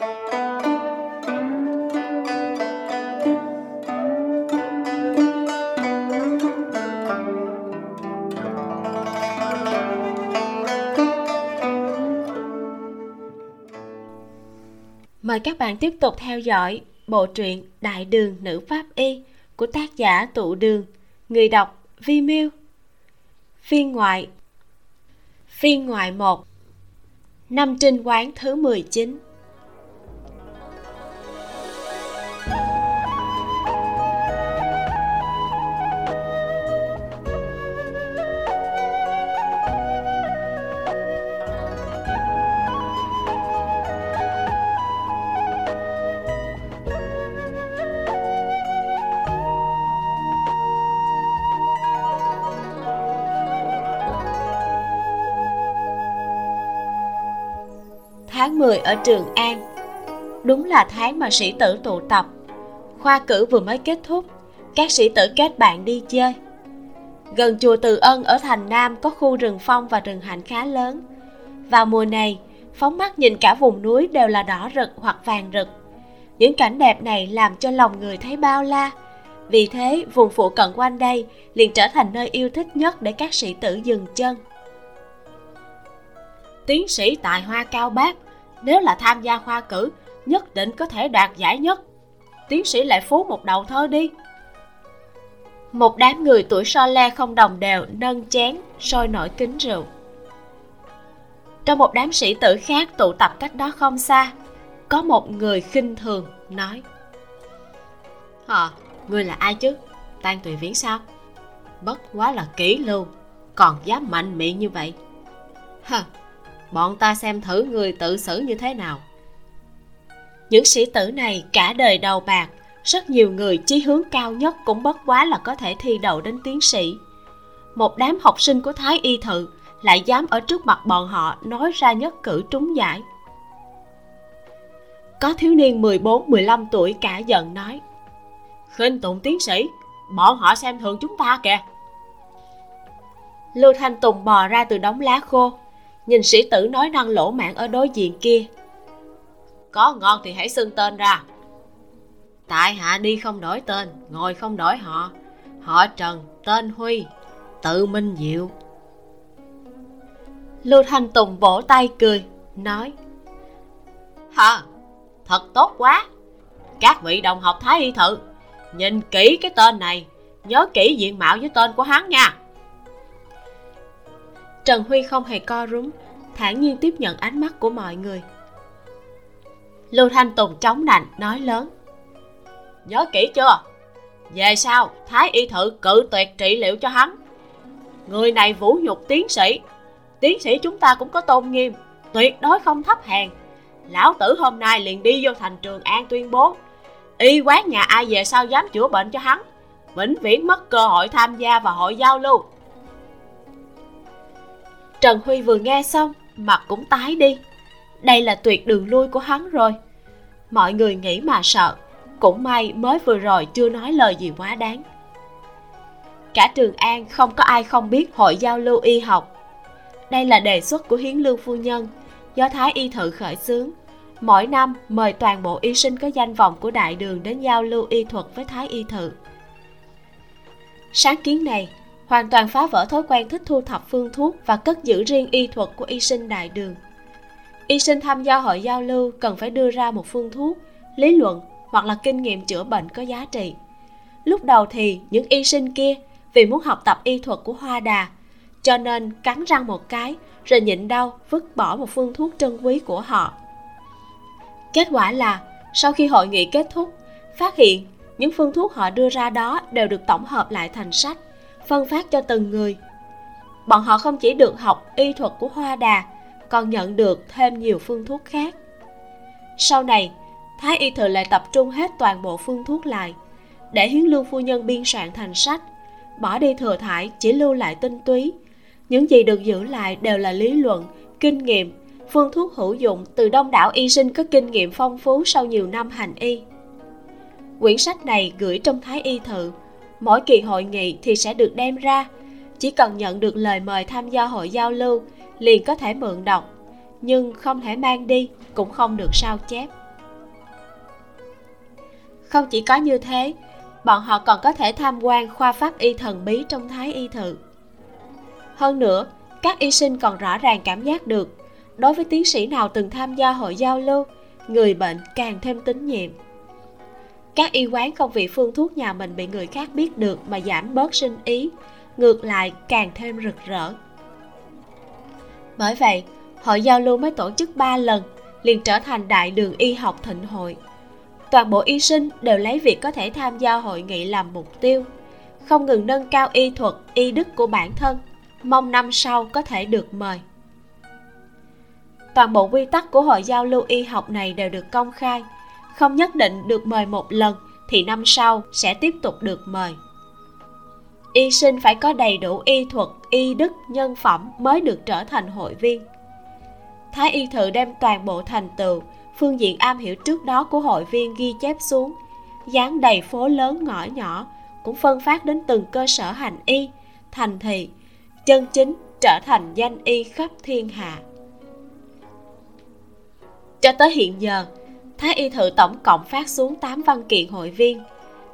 Mời các bạn tiếp tục theo dõi bộ truyện Đại Đường Nữ Pháp Y của tác giả Tụ Đường, người đọc Vy Miu. Phiên ngoại. Phiên ngoại 1. Năm Trinh Quán thứ 19. Tháng 10 ở Trường An đúng là tháng mà sĩ tử tụ tập. Khoa cử vừa mới kết thúc, các sĩ tử kết bạn đi chơi. Gần chùa Từ Ân ở Thành Nam có khu rừng phong và rừng hạnh khá lớn. Vào mùa này, phóng mắt nhìn cả vùng núi đều là đỏ rực hoặc vàng rực. Những cảnh đẹp này làm cho lòng người thấy bao la. Vì thế, vùng phụ cận quanh đây liền trở thành nơi yêu thích nhất để các sĩ tử dừng chân. Tiến sĩ tài hoa cao bác, nếu là tham gia khoa cử, nhất định có thể đoạt giải nhất. Tiến sĩ lại phú một đầu thơ đi. Một đám người tuổi so le không đồng đều nâng chén, sôi nổi kính rượu. Trong một đám sĩ tử khác tụ tập cách đó không xa, có một người khinh thường nói: Ngươi là ai chứ? Tan Tùy Viễn sao? Bất quá là kỹ lưu, còn dám mạnh miệng như vậy. Bọn ta xem thử người tự xử như thế nào. Những sĩ tử này cả đời đầu bạc, rất nhiều người chí hướng cao nhất cũng bất quá là có thể thi đậu đến tiến sĩ. Một đám học sinh của Thái Y Thự lại dám ở trước mặt bọn họ nói ra nhất cử trúng giải. Có thiếu niên 14-15 tuổi cả giận nói: Khinh tụng tiến sĩ, bọn họ xem thường chúng ta kìa. Lưu Thanh Tùng bò ra từ đống lá khô, nhìn sĩ tử nói năng lỗ mãn ở đối diện kia: Có ngon thì hãy xưng tên ra. Tại hạ đi không đổi tên, ngồi không đổi họ. Họ Trần, tên Huy, tự Minh Diệu. Lưu Thanh Tùng vỗ tay cười, nói: Thật tốt quá. Các vị đồng học Thái Y Thự, nhìn kỹ cái tên này, nhớ kỹ diện mạo với tên của hắn nha. Trần Huy không hề co rúm, thản nhiên tiếp nhận ánh mắt của mọi người. Lưu Thanh Tùng chống nạnh nói lớn: Nhớ kỹ chưa? Về sau Thái Y Thự cự tuyệt trị liệu cho hắn. Người này vũ nhục tiến sĩ. Tiến sĩ chúng ta cũng có tôn nghiêm, tuyệt đối không thấp hèn. Lão tử hôm nay liền đi vô thành Trường An tuyên bố, y quán nhà ai về sau dám chữa bệnh cho hắn, vĩnh viễn mất cơ hội tham gia vào hội giao lưu. Trần Huy vừa nghe xong, mặt cũng tái đi. Đây là tuyệt đường lui của hắn rồi. Mọi người nghĩ mà sợ, cũng may mới vừa rồi chưa nói lời gì quá đáng. Cả Trường An không có ai không biết hội giao lưu y học. Đây là đề xuất của Hiến Lương Phu Nhân, do Thái Y Thự khởi xướng. Mỗi năm mời toàn bộ y sinh có danh vọng của Đại Đường đến giao lưu y thuật với Thái Y Thự. Sáng kiến này hoàn toàn phá vỡ thói quen thích thu thập phương thuốc và cất giữ riêng y thuật của y sinh Đại Đường. Y sinh tham gia hội giao lưu cần phải đưa ra một phương thuốc, lý luận hoặc là kinh nghiệm chữa bệnh có giá trị. Lúc đầu thì những y sinh kia vì muốn học tập y thuật của Hoa Đà, cho nên cắn răng một cái rồi nhịn đau vứt bỏ một phương thuốc trân quý của họ. Kết quả là sau khi hội nghị kết thúc, phát hiện những phương thuốc họ đưa ra đó đều được tổng hợp lại thành sách, phân phát cho từng người. Bọn họ không chỉ được học y thuật của Hoa Đà, còn nhận được thêm nhiều phương thuốc khác. Sau này, Thái Y Thự lại tập trung hết toàn bộ phương thuốc lại, để Hiến Lương Phu Nhân biên soạn thành sách, bỏ đi thừa thải, chỉ lưu lại tinh túy. Những gì được giữ lại đều là lý luận, kinh nghiệm, phương thuốc hữu dụng từ đông đảo y sinh có kinh nghiệm phong phú sau nhiều năm hành y. Quyển sách này gửi trong Thái Y Thự, mỗi kỳ hội nghị thì sẽ được đem ra. Chỉ cần nhận được lời mời tham gia hội giao lưu liền có thể mượn đọc, nhưng không thể mang đi, cũng không được sao chép. Không chỉ có như thế, bọn họ còn có thể tham quan khoa pháp y thần bí trong Thái Y Thự. Hơn nữa, các y sinh còn rõ ràng cảm giác được, đối với tiến sĩ nào từng tham gia hội giao lưu, người bệnh càng thêm tín nhiệm. Các y quán không vì phương thuốc nhà mình bị người khác biết được mà giảm bớt sinh ý, ngược lại càng thêm rực rỡ. Bởi vậy, hội giao lưu mới tổ chức 3 lần, liền trở thành Đại Đường Y học thịnh hội. Toàn bộ y sinh đều lấy việc có thể tham gia hội nghị làm mục tiêu, không ngừng nâng cao y thuật, y đức của bản thân, mong năm sau có thể được mời. Toàn bộ quy tắc của hội giao lưu y học này đều được công khai, không nhất định được mời một lần thì năm sau sẽ tiếp tục được mời. Y sinh phải có đầy đủ y thuật, y đức, nhân phẩm mới được trở thành hội viên. Thái Y Thự đem toàn bộ thành tựu, phương diện am hiểu trước đó của hội viên ghi chép xuống, dán đầy phố lớn ngõ nhỏ, cũng phân phát đến từng cơ sở hành y, thành thị, chân chính trở thành danh y khắp thiên hạ. Cho tới hiện giờ, Thái Y Thự tổng cộng phát xuống 8 văn kiện hội viên.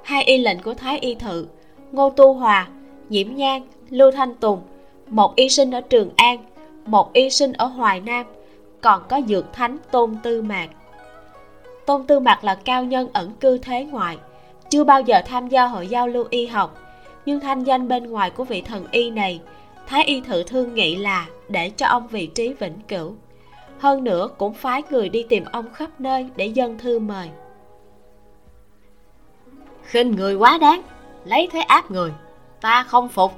2 y lệnh của Thái Y Thự, Ngô Tu Hòa, Diễm Nhan, Lưu Thanh Tùng, 1 y sinh ở Trường An, 1 y sinh ở Hoài Nam, còn có Dược Thánh Tôn Tư Mạc. Tôn Tư Mạc là cao nhân ẩn cư thế ngoại, chưa bao giờ tham gia hội giao lưu y học, nhưng thanh danh bên ngoài của vị thần y này, Thái Y Thự thương nghị là để cho ông vị trí vĩnh cửu. Hơn nữa cũng phái người đi tìm ông khắp nơi để dâng thư mời. Khinh người quá đáng, lấy thế áp người, ta không phục.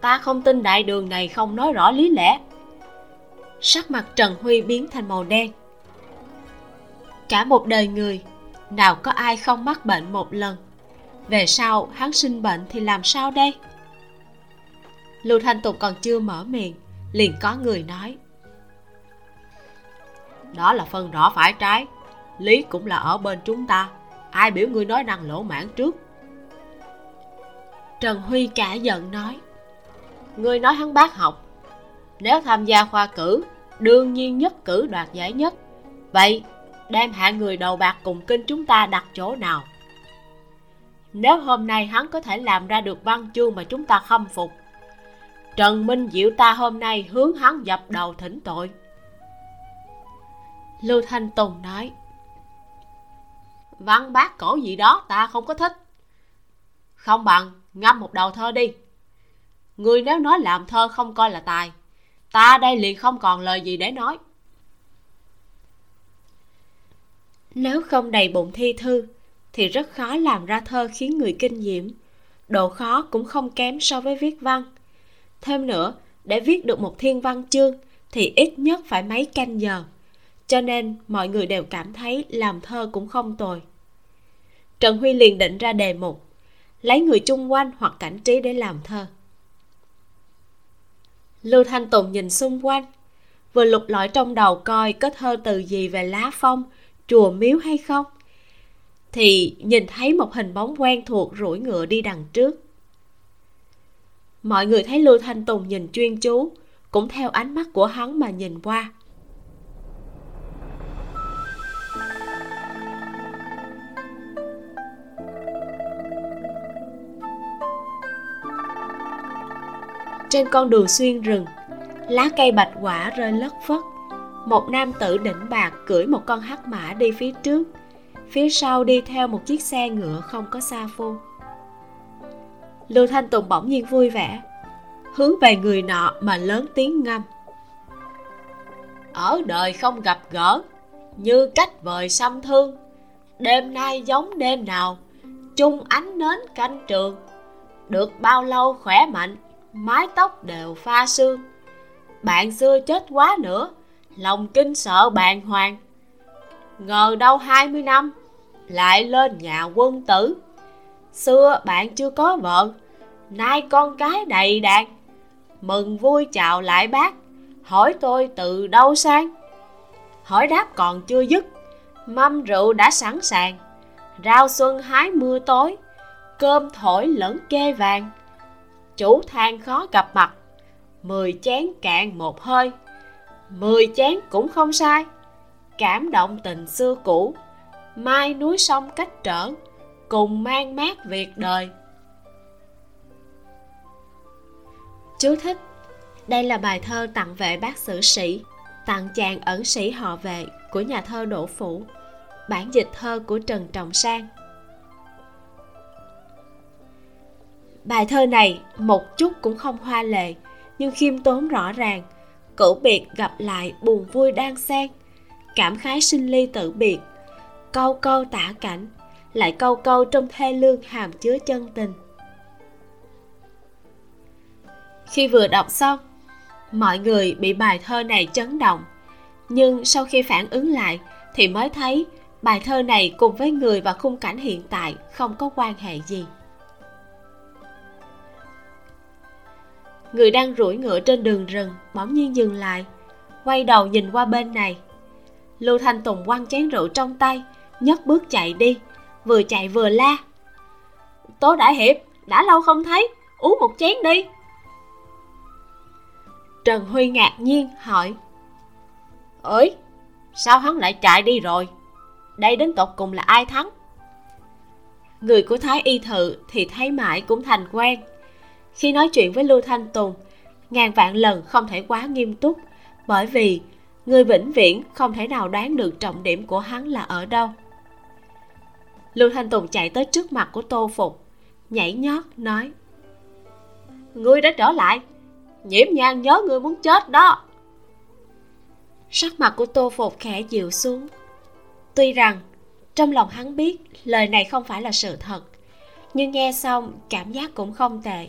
Ta không tin Đại Đường này không nói rõ lý lẽ. Sắc mặt Trần Huy biến thành màu đen. Cả một đời người, nào có ai không mắc bệnh một lần? Về sau hắn sinh bệnh thì làm sao đây? Lưu Thanh Tùng còn chưa mở miệng, liền có người nói: Đó là phân rõ phải trái, lý cũng là ở bên chúng ta, ai biểu ngươi nói năng lỗ mãng trước. Trần Huy cả giận nói: Ngươi nói hắn bác học, nếu tham gia khoa cử, đương nhiên nhất cử đoạt giải nhất. Vậy, đem hạ người đầu bạc cùng kinh chúng ta đặt chỗ nào? Nếu hôm nay hắn có thể làm ra được văn chương mà chúng ta khâm phục, Trần Minh Diệu ta hôm nay hướng hắn dập đầu thỉnh tội. Lưu Thanh Tùng nói: Văn bác cổ gì đó ta không có thích, không bằng ngâm một đầu thơ đi. Người nếu nói làm thơ không coi là tài, ta đây liền không còn lời gì để nói. Nếu không đầy bụng thi thư thì rất khó làm ra thơ khiến người kinh diễm, độ khó cũng không kém so với viết văn. Thêm nữa, để viết được một thiên văn chương thì ít nhất phải mấy canh giờ, cho nên mọi người đều cảm thấy làm thơ cũng không tồi. Trần Huy liền định ra đề mục, lấy người chung quanh hoặc cảnh trí để làm thơ. Lưu Thanh Tùng nhìn xung quanh, vừa lục lọi trong đầu coi có thơ từ gì về lá phong, chùa miếu hay không, thì nhìn thấy một hình bóng quen thuộc rủi ngựa đi đằng trước. Mọi người thấy Lưu Thanh Tùng nhìn chuyên chú, cũng theo ánh mắt của hắn mà nhìn qua. Trên con đường xuyên rừng, lá cây bạch quả rơi lất phất. Một nam tử đỉnh bạc cưỡi một con hắc mã đi phía trước, phía sau đi theo một chiếc xe ngựa không có sa phu. Lưu Thanh Tùng bỗng nhiên vui vẻ, hướng về người nọ mà lớn tiếng ngâm: Ở đời không gặp gỡ, như cách vời xăm thương. Đêm nay giống đêm nào, chung ánh nến canh trường. Được bao lâu khỏe mạnh, mái tóc đều pha sương. Bạn xưa chết quá nữa, lòng kinh sợ bàng hoàng. Ngờ đâu 20 năm, lại lên nhà quân tử. Xưa bạn chưa có vợ, nay con cái đầy đàn. Mừng vui chào lại bác, hỏi tôi từ đâu sang. Hỏi đáp còn chưa dứt, mâm rượu đã sẵn sàng. Rau xuân hái mưa tối, cơm thổi lẫn kê vàng. Chủ than khó gặp mặt, 10 chén cạn một hơi. 10 chén cũng không sai, cảm động tình xưa cũ. Mai núi sông cách trở, cùng mang mát việc đời. Chú thích: đây là bài thơ tặng Vệ Bác Sử Sĩ, tặng chàng ẩn sĩ họ Vệ của nhà thơ Đỗ Phủ, bản dịch thơ của Trần Trọng Sang. Bài thơ này một chút cũng không hoa lệ, nhưng khiêm tốn rõ ràng, cửu biệt gặp lại buồn vui đan xen, cảm khái sinh ly tử biệt, câu câu tả cảnh, lại câu câu trong thê lương hàm chứa chân tình. Khi vừa đọc xong, mọi người bị bài thơ này chấn động, nhưng sau khi phản ứng lại thì mới thấy bài thơ này cùng với người và khung cảnh hiện tại không có quan hệ gì. Người đang ruổi ngựa trên đường rừng bỗng nhiên dừng lại, quay đầu nhìn qua bên này. Lưu Thanh Tùng quăng chén rượu trong tay, nhấc bước chạy đi, vừa chạy vừa la: "Tố Đại Hiệp, đã lâu không thấy, uống một chén đi." Trần Huy ngạc nhiên hỏi: "Ơi, sao hắn lại chạy đi rồi? Đây đến tột cùng là ai thắng?" Người của Thái Y Thự thì thấy mãi cũng thành quen. Khi nói chuyện với Lưu Thanh Tùng, ngàn vạn lần không thể quá nghiêm túc, bởi vì người vĩnh viễn không thể nào đoán được trọng điểm của hắn là ở đâu. Lưu Thanh Tùng chạy tới trước mặt của Tô Phục, nhảy nhót nói: "Ngươi đã trở lại, Nhiễm Nhan nhớ ngươi muốn chết đó." Sắc mặt của Tô Phục khẽ dịu xuống. Tuy rằng trong lòng hắn biết lời này không phải là sự thật, nhưng nghe xong cảm giác cũng không tệ.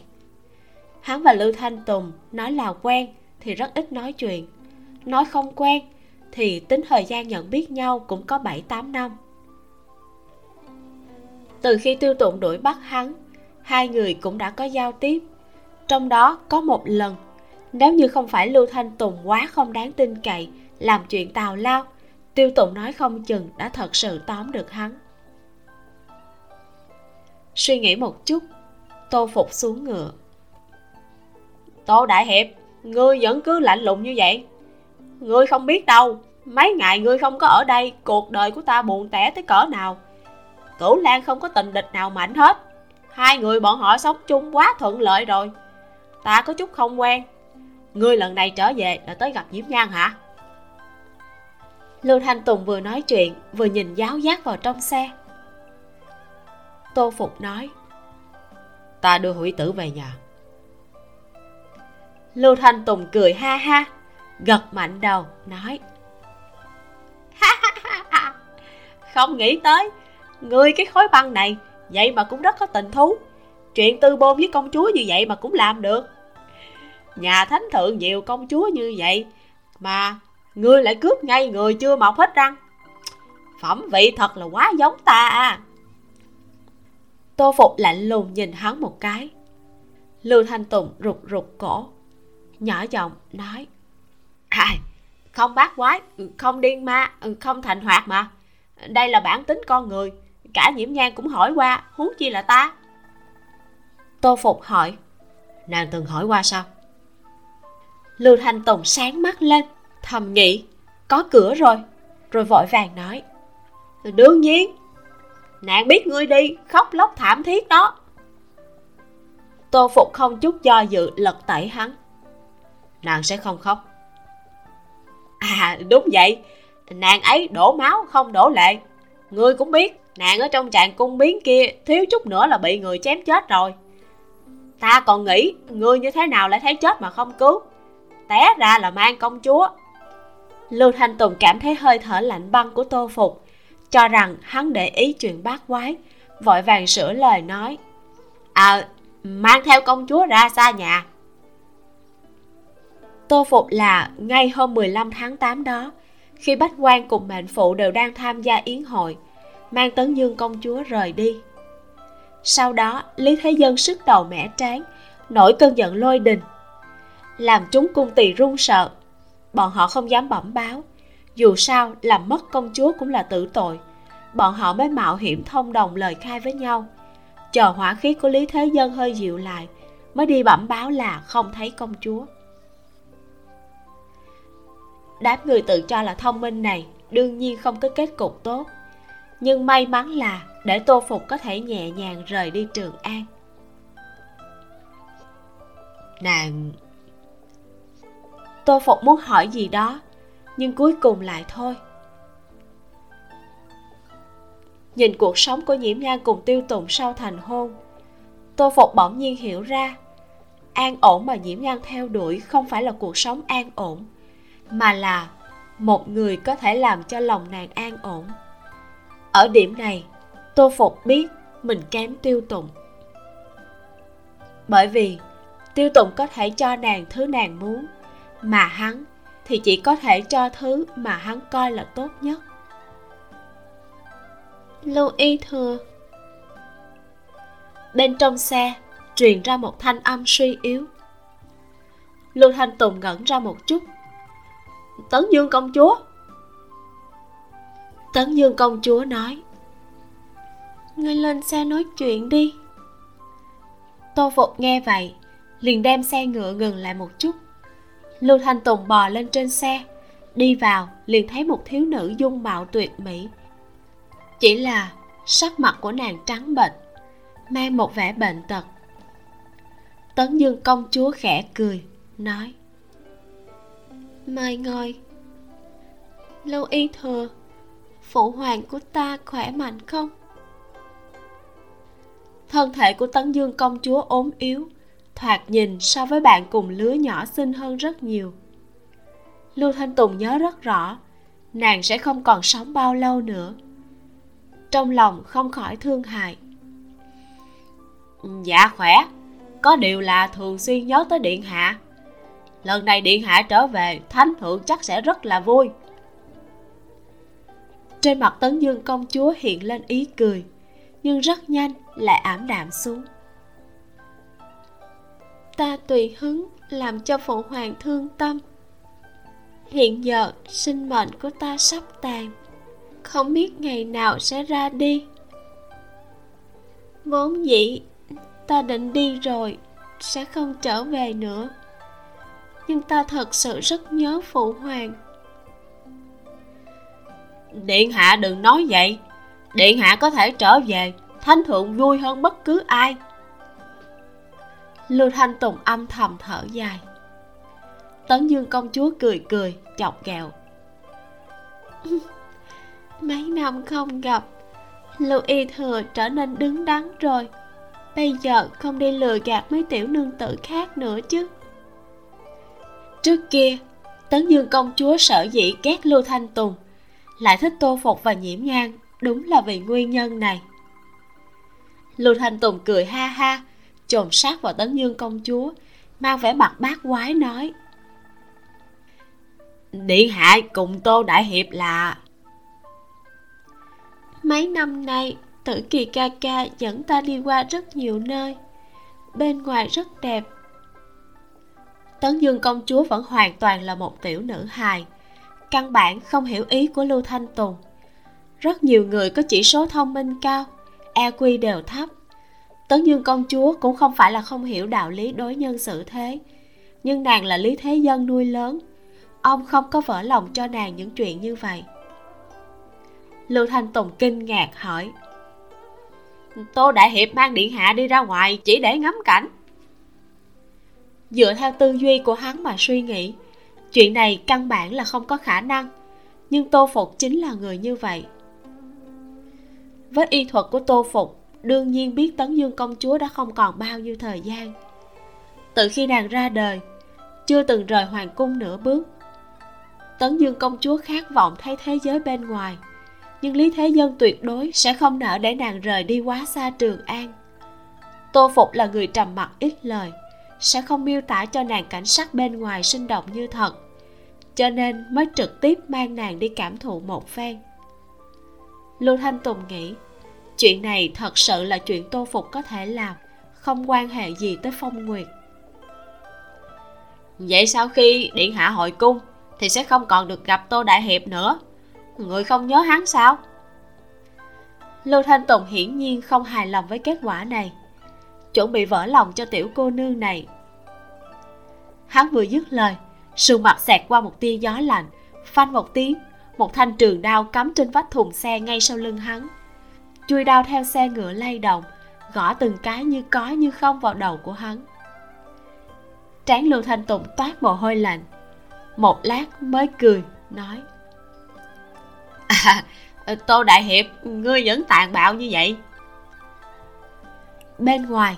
Hắn và Lưu Thanh Tùng nói là quen thì rất ít nói chuyện, nói không quen thì tính thời gian nhận biết nhau cũng có 7-8 năm. Từ khi Tiêu Tụng đuổi bắt hắn, hai người cũng đã có giao tiếp. Trong đó có một lần, nếu như không phải Lưu Thanh Tùng quá không đáng tin cậy, làm chuyện tào lao, Tiêu Tụng nói không chừng đã thật sự tóm được hắn. Suy nghĩ một chút, Tô Phục xuống ngựa: "Tô Đại Hiệp, ngươi vẫn cứ lạnh lùng như vậy. Ngươi không biết đâu, mấy ngày ngươi không có ở đây, cuộc đời của ta buồn tẻ tới cỡ nào. Cửu Lan không có tình địch nào mạnh hết, hai người bọn họ sống chung quá thuận lợi rồi. Ta có chút không quen. Ngươi lần này trở về là tới gặp Diễm Nhan hả?" Lưu Thanh Tùng vừa nói chuyện vừa nhìn giáo giác vào trong xe. Tô Phục nói: "Ta đưa Hủy Tử về nhà." Lưu Thanh Tùng cười ha ha, gật mạnh đầu nói: "Không nghĩ tới ngươi cái khối băng này vậy mà cũng rất có tình thú. Chuyện tư bôn với công chúa như vậy mà cũng làm được. Nhà thánh thượng nhiều công chúa như vậy mà ngươi lại cướp ngay người chưa mọc hết răng. Phẩm vị thật là quá giống ta à." Tô Phục lạnh lùng nhìn hắn một cái. Lưu Thanh Tùng rụt rụt cổ, nhỏ giọng nói: "Không bát quái, không điên ma, không thành hoạt mà. Đây là bản tính con người. Cả Nhiễm Nhan cũng hỏi qua, huống chi là ta." Tô Phục hỏi: "Nàng từng hỏi qua sao?" Lưu Thanh Tùng sáng mắt lên, thầm nghĩ có cửa rồi, rồi vội vàng nói: "Đương nhiên, nàng biết ngươi đi, khóc lóc thảm thiết đó." Tô Phục không chút do dự lật tẩy hắn: "Nàng sẽ không khóc." "À đúng vậy, nàng ấy đổ máu không đổ lệ. Ngươi cũng biết, nàng ở trong tràng cung biến kia thiếu chút nữa là bị người chém chết rồi. Ta còn nghĩ ngươi như thế nào lại thấy chết mà không cứu, té ra là mang công chúa." Lưu Thanh Tùng cảm thấy hơi thở lạnh băng của Tô Phục, cho rằng hắn để ý chuyện bát quái, vội vàng sửa lời nói: "Mang theo công chúa ra xa nhà." Tô Phục là ngay hôm 15 tháng 8 đó, khi bách quan cùng mệnh phụ đều đang tham gia yến hội, mang Tấn Dương công chúa rời đi. Sau đó Lý Thế Dân sức đầu mẻ trán, nổi cơn giận lôi đình, làm chúng cung tỳ run sợ. Bọn họ không dám bẩm báo, dù sao làm mất công chúa cũng là tử tội. Bọn họ mới mạo hiểm thông đồng lời khai với nhau, chờ hỏa khí của Lý Thế Dân hơi dịu lại mới đi bẩm báo là không thấy công chúa. Đám người tự cho là thông minh này đương nhiên không có kết cục tốt, nhưng may mắn là để Tô Phục có thể nhẹ nhàng rời đi Trường An. Nàng... Tô Phục muốn hỏi gì đó, nhưng cuối cùng lại thôi. Nhìn cuộc sống của Nhiễm Nhan cùng Tiêu Tụng sau thành hôn, Tô Phục bỗng nhiên hiểu ra, an ổn mà Nhiễm Nhan theo đuổi không phải là cuộc sống an ổn, mà là một người có thể làm cho lòng nàng an ổn. Ở điểm này, Tô Phục biết mình kém Tiêu Tụng. Bởi vì Tiêu Tụng có thể cho nàng thứ nàng muốn, mà hắn thì chỉ có thể cho thứ mà hắn coi là tốt nhất. Lưu Y Thừa. Bên trong xe truyền ra một thanh âm suy yếu. Lưu Thanh Tùng ngẩn ra một chút. Tấn Dương công chúa. Tấn Dương công chúa nói, ngươi lên xe nói chuyện đi. Tô Phục nghe vậy liền đem xe ngựa ngừng lại một chút. Lưu Thanh Tùng bò lên trên xe, đi vào liền thấy một thiếu nữ dung mạo tuyệt mỹ. Chỉ là sắc mặt của nàng trắng bệch, mang một vẻ bệnh tật. Tấn Dương công chúa khẽ cười, nói, mời ngồi. Lưu Y Thừa, phụ hoàng của ta khỏe mạnh không? Thân thể của Tấn Dương công chúa ốm yếu, thoạt nhìn so với bạn cùng lứa nhỏ xinh hơn rất nhiều. Lưu Thanh Tùng nhớ rất rõ, nàng sẽ không còn sống bao lâu nữa. Trong lòng không khỏi thương hại. Dạ khỏe, có điều là thường xuyên nhớ tới điện hạ. Lần này điện hạ trở về, thánh thượng chắc sẽ rất là vui. Trên mặt Tấn Dương công chúa hiện lên ý cười, nhưng rất nhanh lại ảm đạm xuống. Ta tùy hứng làm cho phụ hoàng thương tâm. Hiện giờ sinh mệnh của ta sắp tàn, không biết ngày nào sẽ ra đi. Vốn dĩ ta định đi rồi, sẽ không trở về nữa. Nhưng ta thật sự rất nhớ phụ hoàng. Điện hạ đừng nói vậy. Điện hạ có thể trở về, thánh thượng vui hơn bất cứ ai. Lưu Thanh Tùng âm thầm thở dài. Tấn Dương công chúa cười chọc ghẹo. Mấy năm không gặp, Lưu Y Thừa trở nên đứng đắn rồi. Bây giờ không đi lừa gạt mấy tiểu nương tử khác nữa chứ. Trước kia, Tấn Dương công chúa sở dĩ ghét Lưu Thanh Tùng, lại thích Tô Phục và Nhiễm Nhan, đúng là vì nguyên nhân này. Lưu Thanh Tùng cười ha ha, chồm sát vào Tấn Dương công chúa, mang vẻ mặt bát quái nói, điện hạ cùng Tô đại hiệp là... Mấy năm nay, Tử Kỳ ca ca dẫn ta đi qua rất nhiều nơi, bên ngoài rất đẹp. Tấn Dương công chúa vẫn hoàn toàn là một tiểu nữ hài, căn bản không hiểu ý của Lưu Thanh Tùng. Rất nhiều người có chỉ số thông minh cao, EQ đều thấp. Tấn Dương công chúa cũng không phải là không hiểu đạo lý đối nhân xử thế, nhưng nàng là Lý Thế Dân nuôi lớn, ông không có vỡ lòng cho nàng những chuyện như vậy. Lưu Thanh Tùng kinh ngạc hỏi, Tô đại hiệp mang điện hạ đi ra ngoài chỉ để ngắm cảnh. Dựa theo tư duy của hắn mà suy nghĩ, chuyện này căn bản là không có khả năng, nhưng Tô Phục chính là người như vậy. Với y thuật của Tô Phục, đương nhiên biết Tấn Dương công chúa đã không còn bao nhiêu thời gian. Từ khi nàng ra đời, chưa từng rời hoàng cung nửa bước. Tấn Dương công chúa khát vọng thấy thế giới bên ngoài, nhưng Lý Thế Dân tuyệt đối sẽ không nỡ để nàng rời đi quá xa Trường An. Tô Phục là người trầm mặc ít lời, sẽ không miêu tả cho nàng cảnh sắc bên ngoài sinh động như thật, cho nên mới trực tiếp mang nàng đi cảm thụ một phen. Lưu Thanh Tùng nghĩ, chuyện này thật sự là chuyện Tô Phục có thể làm, không quan hệ gì tới phong nguyệt. Vậy sau khi điện hạ hồi cung thì sẽ không còn được gặp Tô đại hiệp nữa. Người không nhớ hắn sao? Lưu Thanh Tùng hiển nhiên không hài lòng với kết quả này, chuẩn bị vỡ lòng cho tiểu cô nương này. Hắn vừa dứt lời, sườn mặt xẹt qua một tia gió lạnh, phanh một tiếng, một thanh trường đao cắm trên vách thùng xe ngay sau lưng hắn. Chui đao theo xe ngựa lay động, gõ từng cái như có như không vào đầu của hắn. Trán Lưu Thanh Tùng toát mồ hôi lạnh. Một lát mới cười nói: Tô Đại Hiệp, ngươi vẫn tàn bạo như vậy. Bên ngoài,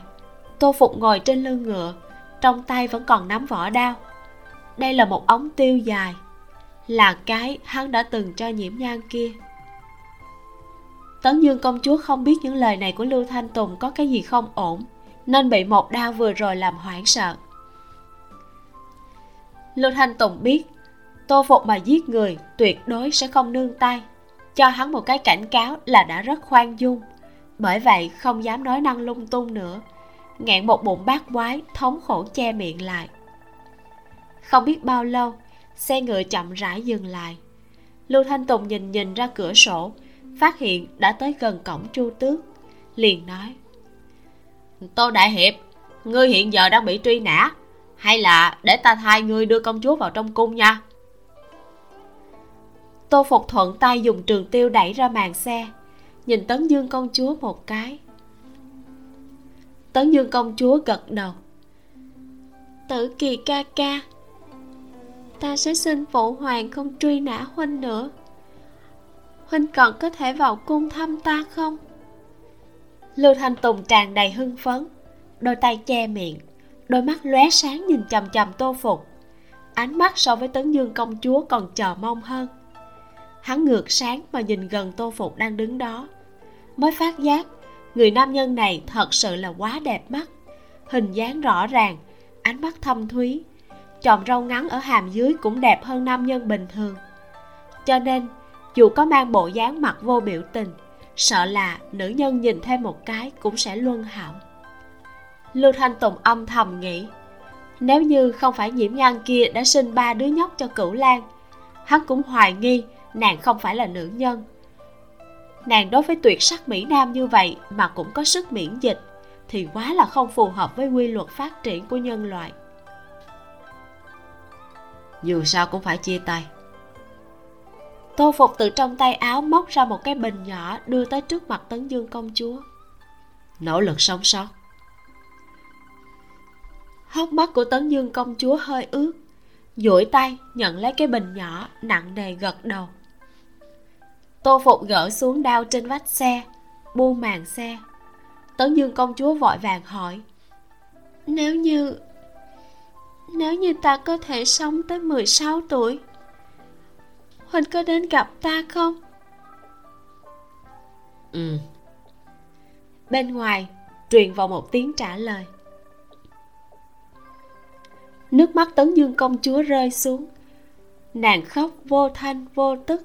Tô Phục ngồi trên lưng ngựa, trong tay vẫn còn nắm vỏ đao. Đây là một ống tiêu dài, là cái hắn đã từng cho Nhiễm Nhan kia. Tấn Dương công chúa không biết những lời này của Lưu Thanh Tùng có cái gì không ổn, nên bị một đao vừa rồi làm hoảng sợ. Lưu Thanh Tùng biết Tô Phục mà giết người tuyệt đối sẽ không nương tay, cho hắn một cái cảnh cáo là đã rất khoan dung, bởi vậy không dám nói năng lung tung nữa, ngẹn một bụng bát quái, thống khổ che miệng lại. Không biết bao lâu, xe ngựa chậm rãi dừng lại. Lưu Thanh Tùng nhìn ra cửa sổ, phát hiện đã tới gần cổng Chu Tước, liền nói: Tô Đại Hiệp, ngươi hiện giờ đang bị truy nã, hay là để ta thay ngươi đưa công chúa vào trong cung nha. Tô Phục thuận tay dùng trường tiêu đẩy ra màn xe, nhìn Tấn Dương công chúa một cái. Tấn Dương công chúa gật đầu: Tử Kỳ ca ca, ta sẽ xin phụ hoàng không truy nã huynh nữa. Huynh còn có thể vào cung thăm ta không? Lưu Thanh Tùng tràn đầy hưng phấn, đôi tay che miệng, đôi mắt lóe sáng nhìn chằm chằm Tô Phục. Ánh mắt so với Tấn Dương công chúa còn chờ mong hơn. Hắn ngược sáng mà nhìn gần Tô Phục đang đứng đó, mới phát giác người nam nhân này thật sự là quá đẹp mắt. Hình dáng rõ ràng, ánh mắt thâm thúy, chòm râu ngắn ở hàm dưới cũng đẹp hơn nam nhân bình thường. Cho nên dù có mang bộ dáng mặt vô biểu tình, sợ là nữ nhân nhìn thêm một cái cũng sẽ luân hãm. Lưu Thanh Tùng âm thầm nghĩ, nếu như không phải Nhiễm Nhan kia đã sinh 3 đứa nhóc cho Cửu Lan, hắn cũng hoài nghi nàng không phải là nữ nhân. Nàng đối với tuyệt sắc mỹ nam như vậy mà cũng có sức miễn dịch, thì quá là không phù hợp với quy luật phát triển của nhân loại. Dù sao cũng phải chia tay. Tô Phục từ trong tay áo móc ra một cái bình nhỏ đưa tới trước mặt Tấn Dương công chúa. Nỗ lực sống sót. Hốc mắt của Tấn Dương công chúa hơi ướt, duỗi tay nhận lấy cái bình nhỏ, nặng nề gật đầu. Tô Phục gỡ xuống đao trên vách xe, buông màn xe. Tấn Dương công chúa vội vàng hỏi: Nếu như ta có thể sống tới 16 tuổi, huynh có đến gặp ta không? Ừ. Bên ngoài truyền vào một tiếng trả lời. Nước mắt Tấn Dương công chúa rơi xuống. Nàng khóc vô thanh vô tức,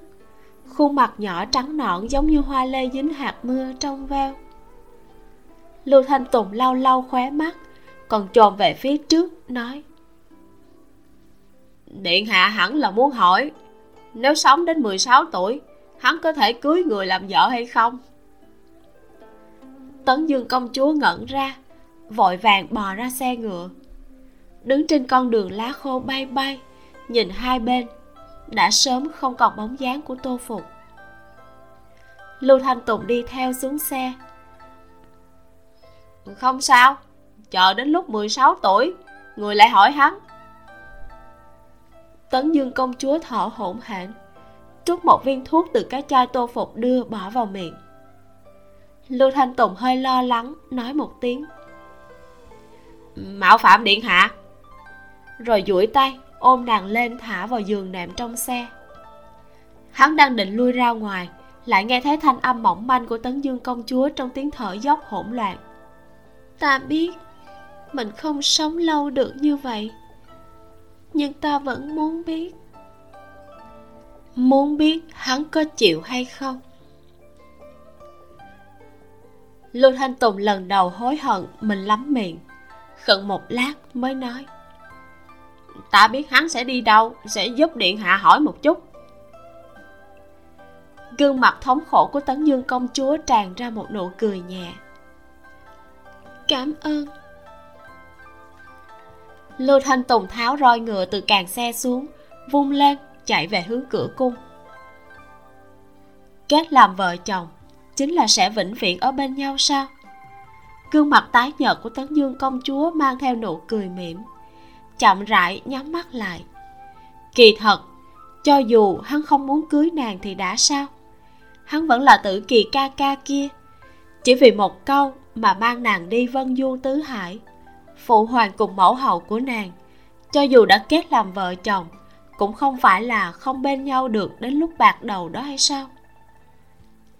khuôn mặt nhỏ trắng nõn giống như hoa lê dính hạt mưa trong veo. Lưu Thanh Tùng lau lau khóe mắt, còn chồm về phía trước nói: Điện hạ hẳn là muốn hỏi, nếu sống đến 16 tuổi, hắn có thể cưới người làm vợ hay không? Tấn Dương công chúa ngẩn ra, vội vàng bò ra xe ngựa, đứng trên con đường lá khô bay bay, nhìn hai bên, đã sớm không còn bóng dáng của Tô Phục. Lưu Thanh Tùng đi theo xuống xe. Không sao, chờ đến lúc 16 tuổi, người lại hỏi hắn. Tấn Dương công chúa thở hổn hển, trút một viên thuốc từ cái chai Tô Phục đưa bỏ vào miệng. Lưu Thanh Tùng hơi lo lắng, nói một tiếng: Mạo phạm điện hạ. Rồi duỗi tay ôm nàng lên thả vào giường nệm trong xe. Hắn đang định lui ra ngoài, lại nghe thấy thanh âm mỏng manh của Tấn Dương công chúa trong tiếng thở dốc hỗn loạn: Ta biết mình không sống lâu được như vậy, nhưng ta vẫn muốn biết. Muốn biết hắn có chịu hay không. Lưu Thanh Tùng lần đầu hối hận mình lắm miệng, khựng một lát mới nói: Ta biết hắn sẽ đi đâu, sẽ giúp điện hạ hỏi một chút. Gương mặt thống khổ của Tấn Dương công chúa tràn ra một nụ cười nhẹ. Cảm ơn. Lưu Thanh Tùng tháo roi ngựa từ càng xe xuống, vung lên chạy về hướng cửa cung. Kết làm vợ chồng, chính là sẽ vĩnh viễn ở bên nhau sao? Gương mặt tái nhợt của Tấn Dương công chúa mang theo nụ cười mỉm, chậm rãi nhắm mắt lại. Kỳ thật, cho dù hắn không muốn cưới nàng thì đã sao? Hắn vẫn là Tử Kỳ ca ca kia, chỉ vì một câu mà mang nàng đi vân du tứ hải. Phụ hoàng cùng mẫu hậu của nàng, cho dù đã kết làm vợ chồng, cũng không phải là không bên nhau được đến lúc bạc đầu đó hay sao?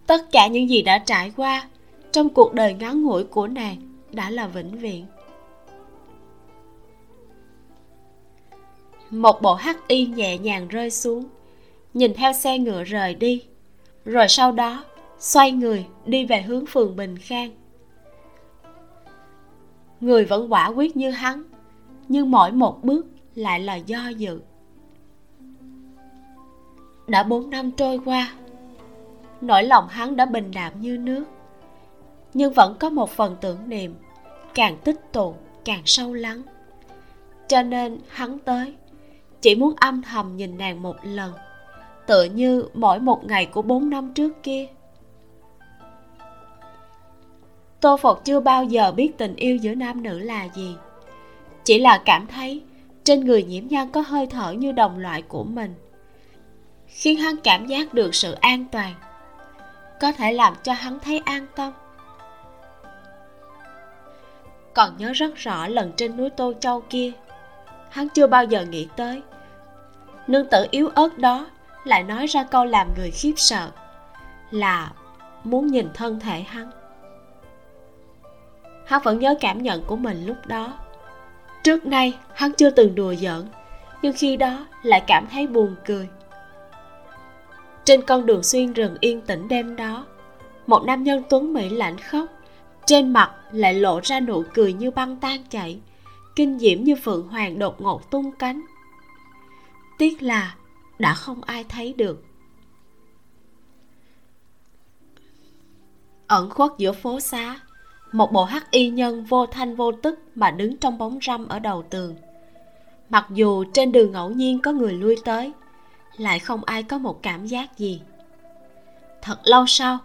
Tất cả những gì đã trải qua trong cuộc đời ngắn ngủi của nàng đã là vĩnh viễn. Một bộ hắc y nhẹ nhàng rơi xuống, nhìn theo xe ngựa rời đi, rồi sau đó xoay người đi về hướng phường Bình Khang. Người vẫn quả quyết như hắn, nhưng mỗi một bước lại là do dự. Đã 4 năm trôi qua, nỗi lòng hắn đã bình đạm như nước, nhưng vẫn có một phần tưởng niệm, càng tích tụ càng sâu lắng. Cho nên hắn tới, chỉ muốn âm thầm nhìn nàng một lần, tựa như mỗi một ngày của 4 năm trước kia. Tô Phục chưa bao giờ biết tình yêu giữa nam nữ là gì, chỉ là cảm thấy trên người Nhiễm Nhan có hơi thở như đồng loại của mình, khiến hắn cảm giác được sự an toàn, có thể làm cho hắn thấy an tâm. Còn nhớ rất rõ lần trên núi Tô Châu kia, hắn chưa bao giờ nghĩ tới nương tử yếu ớt đó lại nói ra câu làm người khiếp sợ, là muốn nhìn thân thể hắn. Hắn vẫn nhớ cảm nhận của mình lúc đó. Trước nay hắn chưa từng đùa giỡn, nhưng khi đó lại cảm thấy buồn cười. Trên con đường xuyên rừng yên tĩnh đêm đó, một nam nhân tuấn mỹ lãnh khóc, trên mặt lại lộ ra nụ cười như băng tan chảy, kinh diễm như phượng hoàng đột ngột tung cánh. Tiếc là đã không ai thấy được. Ẩn khuất giữa phố xá, một bộ hắc y nhân vô thanh vô tức mà đứng trong bóng râm ở đầu tường. Mặc dù trên đường ngẫu nhiên có người lui tới, lại không ai có một cảm giác gì. Thật lâu sau,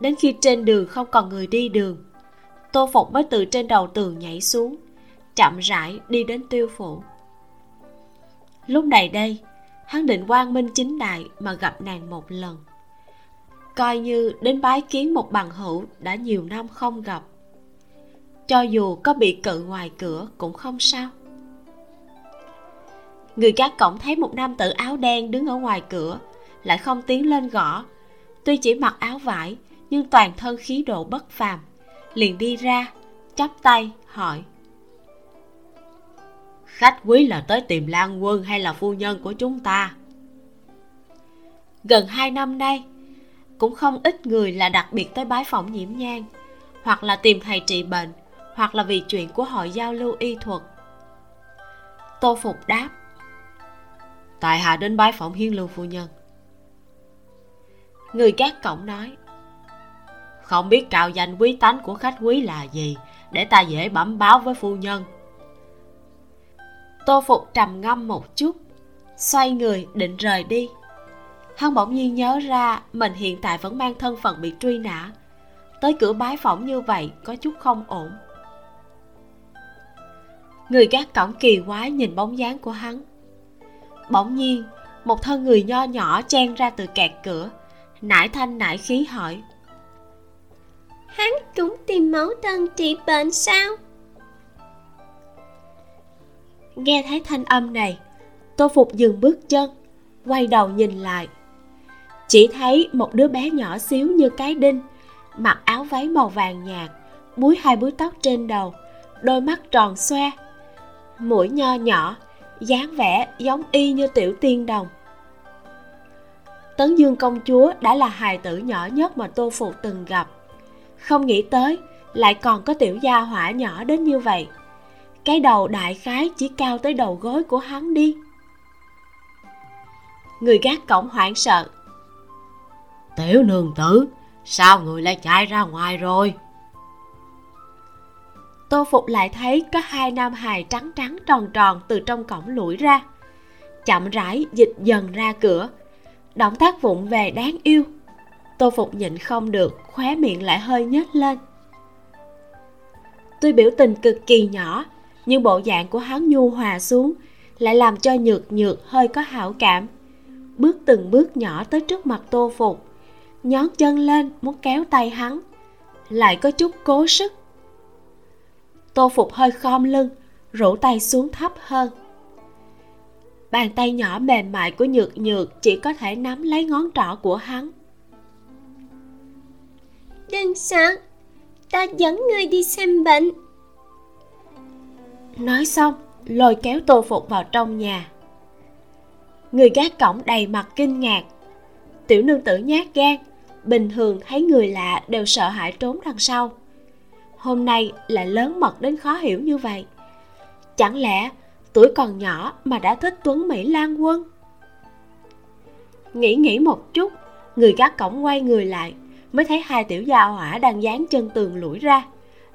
đến khi trên đường không còn người đi đường, Tô Phục mới từ trên đầu tường nhảy xuống, chậm rãi đi đến Tiêu phủ. Lúc này đây, hắn định quang minh chính đại mà gặp nàng một lần, coi như đến bái kiến một bằng hữu đã nhiều năm không gặp. Cho dù có bị cự ngoài cửa cũng không sao. Người gác cổng thấy một nam tử áo đen đứng ở ngoài cửa, lại không tiến lên gõ. Tuy chỉ mặc áo vải, nhưng toàn thân khí độ bất phàm, liền đi ra, chắp tay hỏi: "Khách quý là tới tìm Lan Quân hay là phu nhân của chúng ta?" Gần 2 năm nay, cũng không ít người là đặc biệt tới bái phỏng Nhiễm Nhan, hoặc là tìm thầy trị bệnh, hoặc là vì chuyện của hội giao lưu y thuật. Tô Phục đáp: "Tại hạ đến bái phỏng Hiến Lưu phu nhân." Người gác cổng nói: "Không biết cao danh quý tánh của khách quý là gì, để ta dễ bẩm báo với phu nhân." Tô Phục trầm ngâm một chút, xoay người định rời đi. Hắn bỗng nhiên nhớ ra mình hiện tại vẫn mang thân phận bị truy nã, tới cửa bái phỏng như vậy có chút không ổn. Người gác cổng kỳ quái nhìn bóng dáng của hắn. Bỗng nhiên, một thân người nho nhỏ chen ra từ kẹt cửa, nải thanh nải khí hỏi: "Hắn cũng tìm mẫu thân trị bệnh sao?" Nghe thấy thanh âm này, Tô Phục dừng bước chân, quay đầu nhìn lại. Chỉ thấy một đứa bé nhỏ xíu như cái đinh, mặc áo váy màu vàng nhạt, búi 2 búi tóc trên đầu, đôi mắt tròn xoe, mũi nho nhỏ, dáng vẻ giống y như tiểu tiên đồng. Tấn Dương công chúa đã là hài tử nhỏ nhất mà Tô Phục từng gặp, không nghĩ tới lại còn có tiểu gia hỏa nhỏ đến như vậy. Cái đầu đại khái chỉ cao tới đầu gối của hắn đi. Người gác cổng hoảng sợ: "Tiểu nương tử, sao người lại chạy ra ngoài rồi?" Tô Phục lại thấy có 2 nam hài trắng trắng tròn tròn từ trong cổng lủi ra, chậm rãi dịch dần ra cửa, động tác vụng về đáng yêu. Tô Phục nhịn không được, khóe miệng lại hơi nhếch lên. Tuy biểu tình cực kỳ nhỏ, nhưng bộ dạng của hắn nhu hòa xuống, lại làm cho Nhược Nhược hơi có hảo cảm. Bước từng bước nhỏ tới trước mặt Tô Phục, nhón chân lên muốn kéo tay hắn, lại có chút cố sức. Tô Phục hơi khom lưng, rủ tay xuống thấp hơn. Bàn tay nhỏ mềm mại của Nhược Nhược chỉ có thể nắm lấy ngón trỏ của hắn. Đừng sợ, ta dẫn ngươi đi xem bệnh. Nói xong, lôi kéo Tô Phục vào trong nhà. Người gác cổng đầy mặt kinh ngạc. Tiểu nương tử nhát gan, bình thường thấy người lạ đều sợ hãi trốn đằng sau, hôm nay lại lớn mật đến khó hiểu như vậy. Chẳng lẽ tuổi còn nhỏ mà đã thích Tuấn Mỹ Lan Quân? Nghĩ một chút, người gác cổng quay người lại, mới thấy hai tiểu gia hỏa đang dán chân tường lủi ra,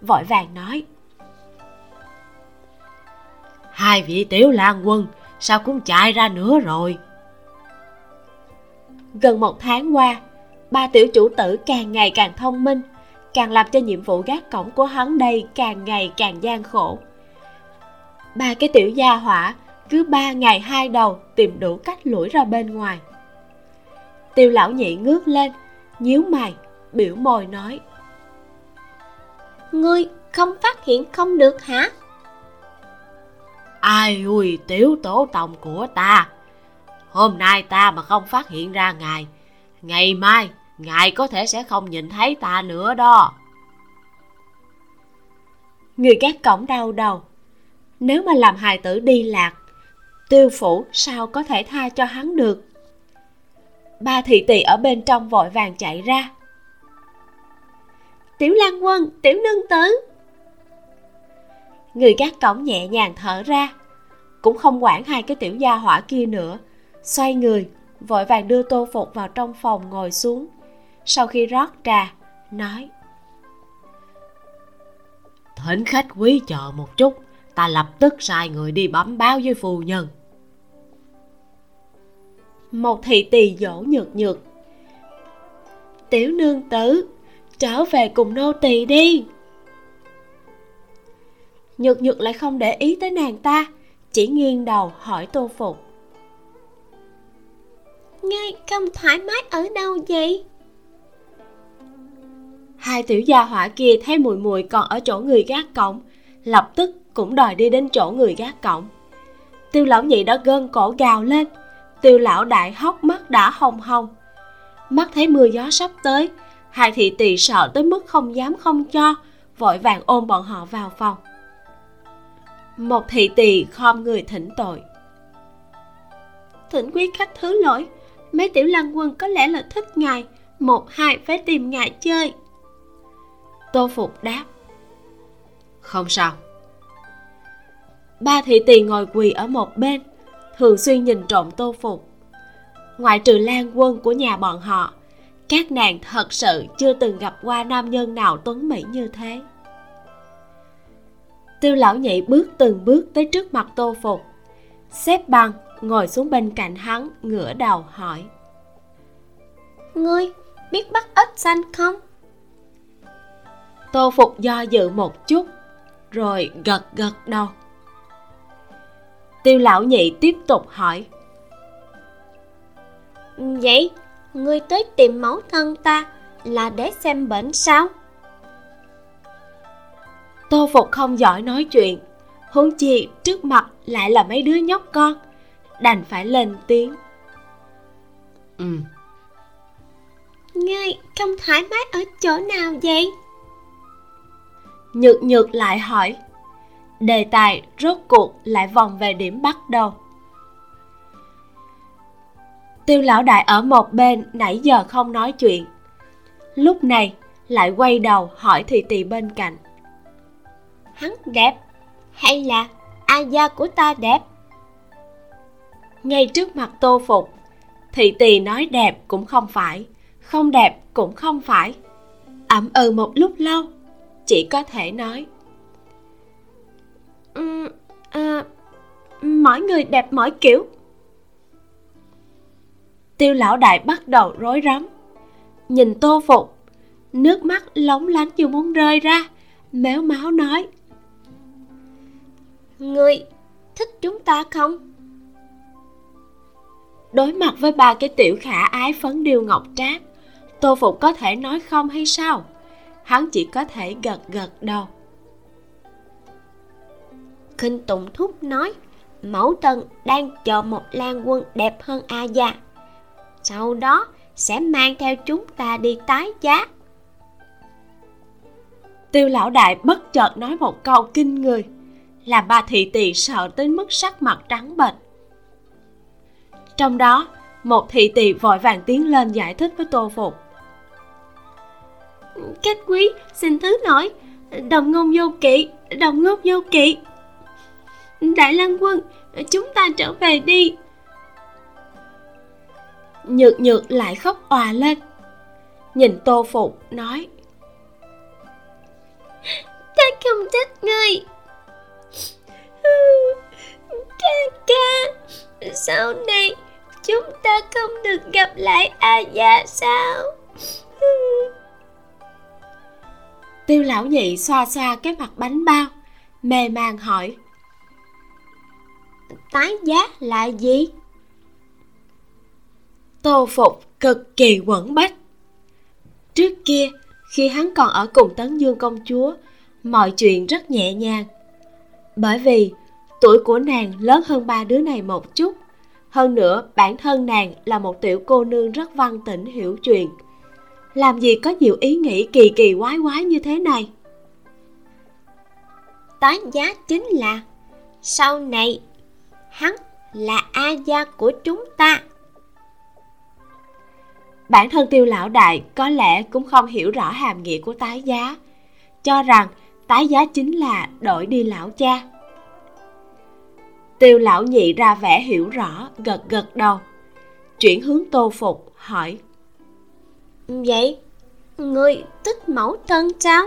vội vàng nói: Hai vị tiểu Lan Quân sao cũng chạy ra nữa rồi? Gần một tháng qua, ba tiểu chủ tử càng ngày càng thông minh, càng làm cho nhiệm vụ gác cổng của hắn đây càng ngày càng gian khổ. Ba cái tiểu gia hỏa cứ 3 ngày 2 đầu tìm đủ cách lủi ra bên ngoài. Tiêu lão nhị ngước lên, nhíu mày, biểu môi nói: Ngươi không phát hiện không được hả? Ai ui, tiểu tổ tông của ta, hôm nay ta mà không phát hiện ra ngài, ngày mai ngài có thể sẽ không nhìn thấy ta nữa đó. Người gác cổng đau đầu. Nếu mà làm hài tử đi lạc, Tiêu phủ sao có thể tha cho hắn được? Ba thị tỷ ở bên trong vội vàng chạy ra: Tiểu Lan Quân, tiểu nương tử. Người gác cổng nhẹ nhàng thở ra, cũng không quản hai cái tiểu gia hỏa kia nữa, xoay người vội vàng đưa Tô Phục vào trong phòng ngồi xuống. Sau khi rót trà, nói: Thỉnh khách quý chờ một chút, ta lập tức sai người đi bẩm báo với phu nhân. Một thị tỳ dỗ Nhược Nhược: Tiểu nương tử, trở về cùng nô tỳ đi. Nhược Nhược lại không để ý tới nàng ta, chỉ nghiêng đầu hỏi Tô Phục: Ngươi không thoải mái ở đâu vậy? Hai tiểu gia hỏa kia thấy mùi mùi còn ở chỗ người gác cổng, lập tức cũng đòi đi đến chỗ người gác cổng. Tiêu lão nhị đã gân cổ gào lên, Tiêu lão đại hốc mắt đã hồng hồng. Mắt thấy mưa gió sắp tới, hai thị tỳ sợ tới mức không dám không cho, vội vàng ôm bọn họ vào phòng. Một thị tỳ khom người thỉnh tội: Thỉnh quý khách thứ lỗi, mấy tiểu Lan Quân có lẽ là thích ngài, một hai phải tìm ngài chơi. Tô Phục đáp: Không sao. Ba thị tỳ ngồi quỳ ở một bên, thường xuyên nhìn trộm Tô Phục. Ngoại trừ Lan Quân của nhà bọn họ, các nàng thật sự chưa từng gặp qua nam nhân nào tuấn mỹ như thế. Tiêu lão nhị bước từng bước tới trước mặt Tô Phục, xếp bằng ngồi xuống bên cạnh hắn, ngửa đầu hỏi: Ngươi biết bắt ếch xanh không? Tô Phục do dự một chút, rồi gật gật đầu. Tiêu lão nhị tiếp tục hỏi: Vậy ngươi tới tìm mẫu thân ta là để xem bệnh sao? Tô Phục không giỏi nói chuyện, huống chi trước mặt lại là mấy đứa nhóc con, đành phải lên tiếng: Ngươi không thoải mái ở chỗ nào vậy? Nhược Nhược lại hỏi. Đề tài rốt cuộc lại vòng về điểm bắt đầu. Tiêu lão đại ở một bên nãy giờ không nói chuyện, lúc này lại quay đầu hỏi thị tỳ bên cạnh: Hắn đẹp hay là a gia của ta đẹp? Ngay trước mặt Tô Phục, thị tỳ nói đẹp cũng không phải, không đẹp cũng không phải, ậm ừ một lúc lâu, chỉ có thể nói: Mỗi người đẹp mỗi kiểu. Tiêu lão đại bắt đầu rối rắm. nhìn Tô Phục, nước mắt lóng lánh như muốn rơi ra, méo máu nói: Ngươi thích chúng ta không? Đối mặt với ba cái tiểu khả ái phấn điêu ngọc trác, Tô Phục có thể nói không hay sao? Hắn chỉ có thể gật gật đầu. Khinh Tụng thúc nói: Mẫu Tần đang chờ một lang quân đẹp hơn A Gia, sau đó sẽ mang theo chúng ta đi tái giá. Tiêu lão đại bất chợt nói một câu kinh người, làm bà thị tỳ sợ tới mức sắc mặt trắng bệch. Trong đó, một thị tỳ vội vàng tiến lên giải thích với Tô Phục: Khách quý xin thứ lỗi, đồng ngôn vô kỵ, đồng ngôn vô kỵ. Đại lang quân, chúng ta trở về đi. Nhược Nhược lại khóc òa lên, nhìn Tô Phục nói: Ta không thích ngươi. Ca ca, sau này chúng ta không được gặp lại A Dạ sao? Tiêu lão nhị xoa xoa cái mặt bánh bao, mê man hỏi: Tái giá là gì? Tô Phục cực kỳ quẩn bách. Trước kia, khi hắn còn ở cùng Tấn Dương công chúa, mọi chuyện rất nhẹ nhàng. Bởi vì tuổi của nàng lớn hơn ba đứa này một chút. Hơn nữa, bản thân nàng là một tiểu cô nương rất văn tĩnh hiểu chuyện, làm gì có nhiều ý nghĩ kỳ kỳ quái quái như thế này. Tái giá chính là sau này hắn là A Gia của chúng ta. Bản thân Tiêu lão đại có lẽ cũng không hiểu rõ hàm nghĩa của tái giá, cho rằng tái giá chính là đổi đi lão cha. Tiêu lão nhị ra vẻ hiểu rõ, gật gật đầu, chuyển hướng Tô Phục hỏi: Vậy ngươi thích mẫu thân sao?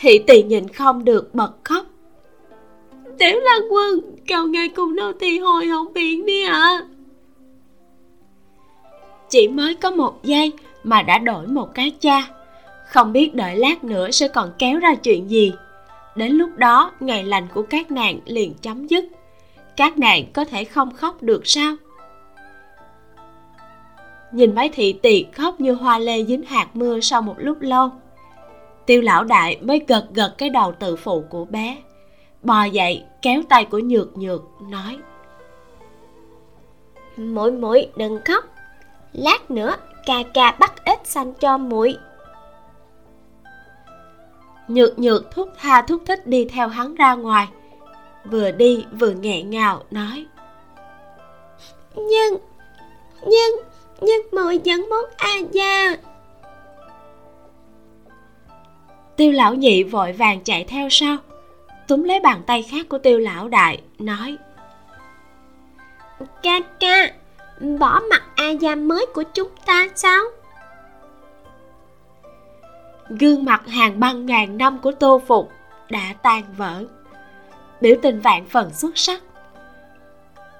Thị tỳ nhìn không được bật khóc: Tiểu lang quân, cầu ngài cùng nô tỳ hồi hậu viện đi ạ. Chỉ mới có một giây mà đã đổi một cái cha, không biết đợi lát nữa sẽ còn kéo ra chuyện gì. Đến lúc đó ngày lành của các nàng liền chấm dứt, các nàng có thể không khóc được sao? Nhìn mấy thị tỳ khóc như hoa lê dính hạt mưa, sau một lúc lâu, Tiêu lão đại mới gật gật cái đầu tự phụ của bé, bò dậy kéo tay của Nhược Nhược nói: Muội muội đừng khóc, lát nữa ca ca bắt ếch xanh cho muội. Nhược Nhược thúc thích đi theo hắn ra ngoài, vừa đi vừa nghẹn ngào nói: Nhưng muội vẫn muốn A Gia. Tiêu lão nhị vội vàng chạy theo sau, túm lấy bàn tay khác của Tiêu lão đại nói: Ca ca, bỏ mặc A Gia mới của chúng ta sao? Gương mặt hàng băng ngàn năm của Tô Phục đã tan vỡ, biểu tình vạn phần xuất sắc.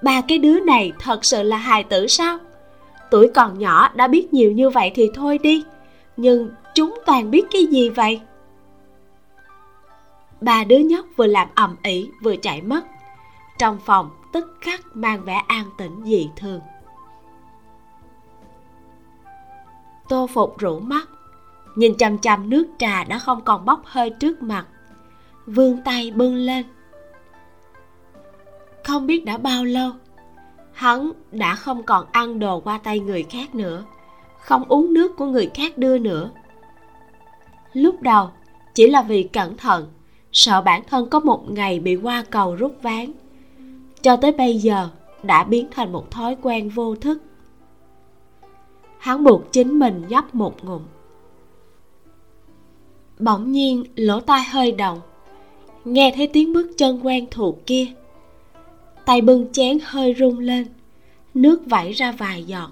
Ba cái đứa này thật sự là hài tử sao? Tuổi còn nhỏ đã biết nhiều như vậy thì thôi đi, nhưng chúng toàn biết cái gì vậy? Ba đứa nhóc vừa làm ầm ĩ vừa chạy mất, trong phòng tức khắc mang vẻ an tĩnh dị thường. Tô Phục rũ mắt, nhìn chằm chằm nước trà đã không còn bốc hơi trước mặt, vươn tay bưng lên. Không biết đã bao lâu, hắn đã không còn ăn đồ qua tay người khác nữa, không uống nước của người khác đưa nữa. Lúc đầu chỉ là vì cẩn thận, sợ bản thân có một ngày bị qua cầu rút ván, cho tới bây giờ đã biến thành một thói quen vô thức. Hắn buộc chính mình nhấp một ngụm. Bỗng nhiên lỗ tai hơi động, nghe thấy tiếng bước chân quen thuộc kia. Tay bưng chén hơi rung lên, nước vẩy ra vài giọt.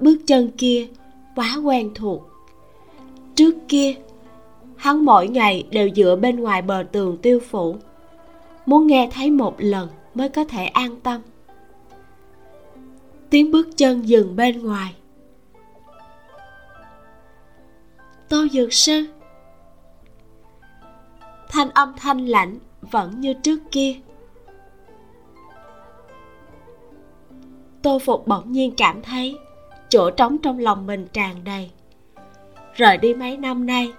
Bước chân kia quá quen thuộc. Trước kia hắn mỗi ngày đều dựa bên ngoài bờ tường Tiêu phủ, muốn nghe thấy một lần mới có thể an tâm. tiếng bước chân dừng bên ngoài. Tô dược sư. Thanh âm thanh lạnh vẫn như trước kia. Tô Phục bỗng nhiên cảm thấy chỗ trống trong lòng mình tràn đầy. Rời đi mấy năm nay,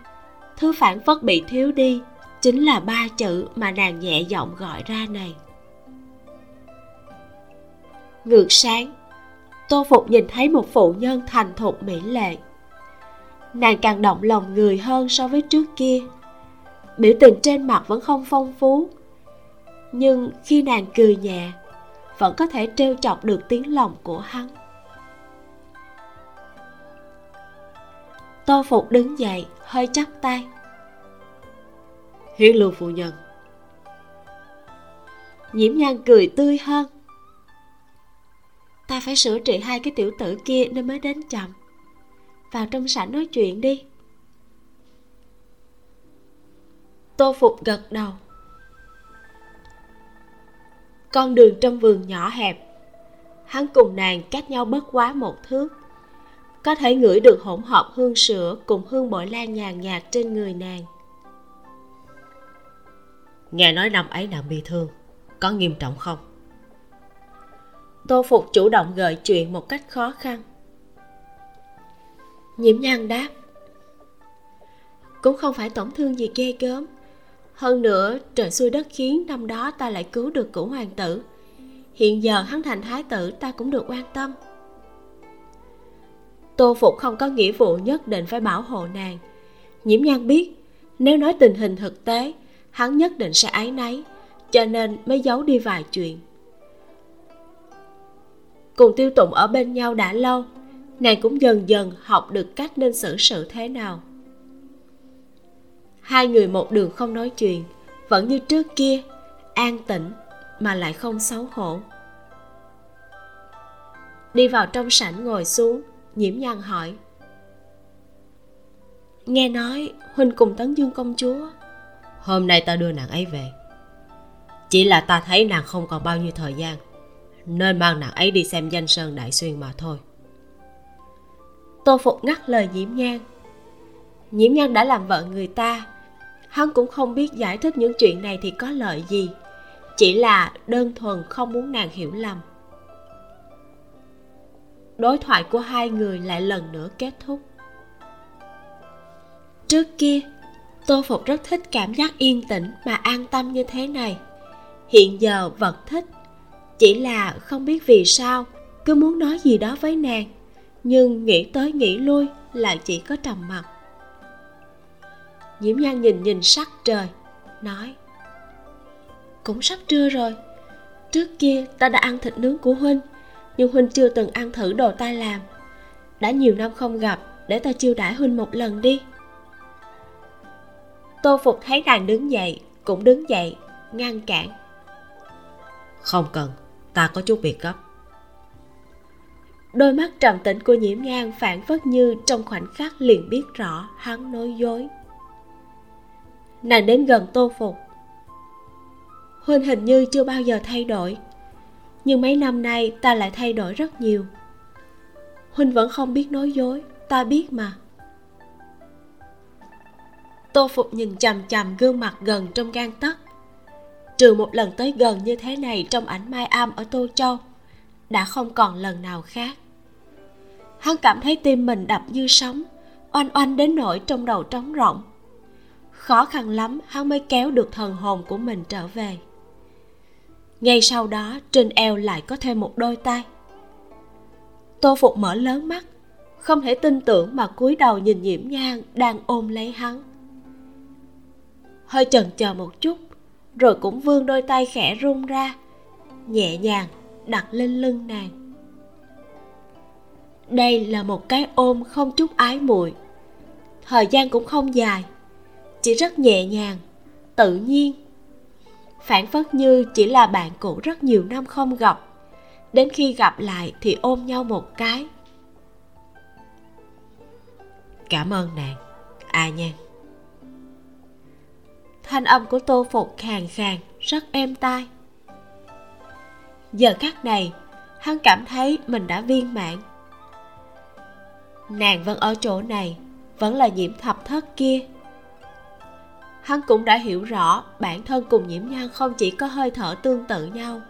thứ phảng phất bị thiếu đi chính là ba chữ mà nàng nhẹ giọng gọi ra này. Ngược sáng, Tô Phục nhìn thấy một phụ nhân thành thục mỹ lệ. Nàng càng động lòng người hơn so với trước kia. Biểu tình trên mặt vẫn không phong phú, nhưng khi nàng cười nhẹ, vẫn có thể trêu chọc được tiếng lòng của hắn. Tô Phục đứng dậy, hơi chắp tay. Hiến Lưu phu nhân. Nhiễm Nhan cười tươi hơn. Ta phải sửa trị hai cái tiểu tử kia nên mới đến chậm. Vào trong sảnh nói chuyện đi. Tô Phục gật đầu. Con đường trong vườn nhỏ hẹp, hắn cùng nàng cách nhau bất quá một thước. Có thể ngửi được hỗn hợp hương sữa cùng hương bội lan nhàn nhạt trên người nàng. Nghe nói năm ấy nàng bị thương, có nghiêm trọng không? Tô Phục chủ động gợi chuyện một cách khó khăn. Nhiễm Nhan đáp. Cũng không phải tổn thương gì ghê gớm. Hơn nữa trời xuôi đất khiến năm đó ta lại cứu được Cửu hoàng tử. Hiện giờ hắn thành thái tử, ta cũng được quan tâm. Tô Phục không có nghĩa vụ nhất định phải bảo hộ nàng. Nhiễm Nhan biết nếu nói tình hình thực tế, hắn nhất định sẽ áy náy, cho nên mới giấu đi vài chuyện. Cùng Tiêu Tụng ở bên nhau đã lâu, nàng cũng dần dần học được cách nên xử sự thế nào. Hai người một đường không nói chuyện, vẫn như trước kia, an tĩnh mà lại không xấu hổ. Đi vào trong sảnh ngồi xuống, Nhiễm Nhan hỏi. Nghe nói huynh cùng Tấn Dương công chúa. Hôm nay ta đưa nàng ấy về. Chỉ là ta thấy nàng không còn bao nhiêu thời gian, nên mang nàng ấy đi xem danh sơn đại xuyên mà thôi. Tô Phục ngắt lời Nhiễm Nhan. Nhiễm Nhan đã làm vợ người ta, hắn cũng không biết giải thích những chuyện này thì có lợi gì, chỉ là đơn thuần không muốn nàng hiểu lầm. Đối thoại của hai người lại lần nữa kết thúc. Trước kia, Tô Phục rất thích cảm giác yên tĩnh mà an tâm như thế này. Hiện giờ vẫn thích, chỉ là không biết vì sao cứ muốn nói gì đó với nàng, nhưng nghĩ tới nghĩ lui lại chỉ có trầm mặc. Diễm Nhan nhìn sắc trời, nói. Cũng sắp trưa rồi. Trước kia ta đã ăn thịt nướng của huynh, nhưng huynh chưa từng ăn thử đồ ta làm. Đã nhiều năm không gặp, để ta chiêu đãi huynh một lần đi. Tô Phục thấy nàng đứng dậy, cũng đứng dậy, ngăn cản. Không cần, ta có chút việc gấp. Đôi mắt trầm tĩnh của Nhiễm Nhan phảng phất như trong khoảnh khắc liền biết rõ hắn nói dối. Nàng đến gần Tô Phục. Huynh hình như chưa bao giờ thay đổi, nhưng mấy năm nay ta lại thay đổi rất nhiều. Huynh vẫn không biết nói dối, ta biết mà. Tô Phục nhìn chằm chằm gương mặt gần trong gang tấc. Trừ một lần tới gần như thế này trong ảnh Mai Am ở Tô Châu, đã không còn lần nào khác. Hắn cảm thấy tim mình đập như sóng, oanh oanh đến nỗi trong đầu trống rỗng. Khó khăn lắm hắn mới kéo được thần hồn của mình trở về. Ngay sau đó trên eo lại có thêm một đôi tay. Tô Phục mở lớn mắt, không thể tin tưởng mà cúi đầu nhìn Nhiễm Nhan đang ôm lấy hắn. Hơi chần chờ một chút, rồi cũng vươn đôi tay khẽ rung ra, nhẹ nhàng đặt lên lưng nàng. Đây là một cái ôm không chút ái muội, thời gian cũng không dài, chỉ rất nhẹ nhàng, tự nhiên, phảng phất như chỉ là bạn cũ rất nhiều năm không gặp, đến khi gặp lại thì ôm nhau một cái. Cảm ơn nàng, A Nhan. Thanh âm của Tô Phục khàn khàn, rất êm tai. Giờ khắc này, hắn cảm thấy mình đã viên mãn. Nàng vẫn ở chỗ này, vẫn là Nhiễm Thập Thất kia. Hắn cũng đã hiểu rõ bản thân cùng Nhiễm Nhan không chỉ có hơi thở tương tự nhau,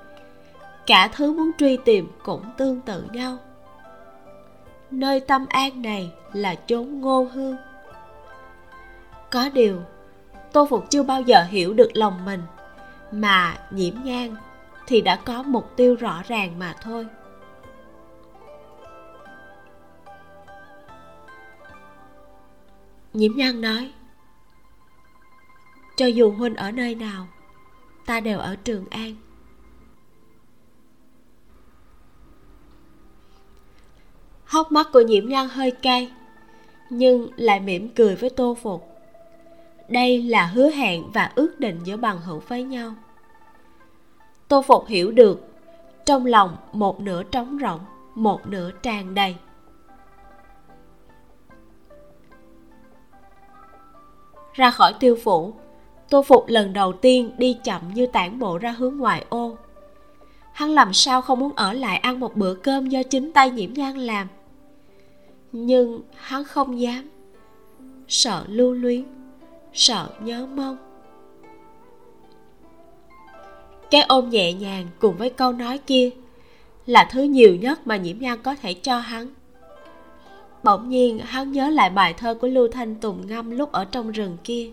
cả thứ muốn truy tìm cũng tương tự nhau. Nơi tâm an này là chốn ngô hương. Có điều Tô Phục chưa bao giờ hiểu được lòng mình, mà Nhiễm Nhan thì đã có mục tiêu rõ ràng mà thôi. Nhiễm Nhan nói: cho dù huynh ở nơi nào, ta đều ở Trường An. Hốc mắt của Nhiễm Nhan hơi cay, nhưng lại mỉm cười với Tô Phục. Đây là hứa hẹn và ước định giữa bằng hữu với nhau. Tô Phục hiểu được, trong lòng một nửa trống rỗng, một nửa tràn đầy. Ra khỏi Tiêu phủ, Tô Phục lần đầu tiên đi chậm như tản bộ ra hướng ngoại ô. Hắn làm sao không muốn ở lại ăn một bữa cơm do chính tay Nhiễm Nhan làm, nhưng hắn không dám. Sợ lưu luyến, sợ nhớ mong. Cái ôm nhẹ nhàng cùng với câu nói kia là thứ nhiều nhất mà Nhiễm Nhan có thể cho hắn. Bỗng nhiên hắn nhớ lại bài thơ của Lưu Thanh Tùng ngâm lúc ở trong rừng kia: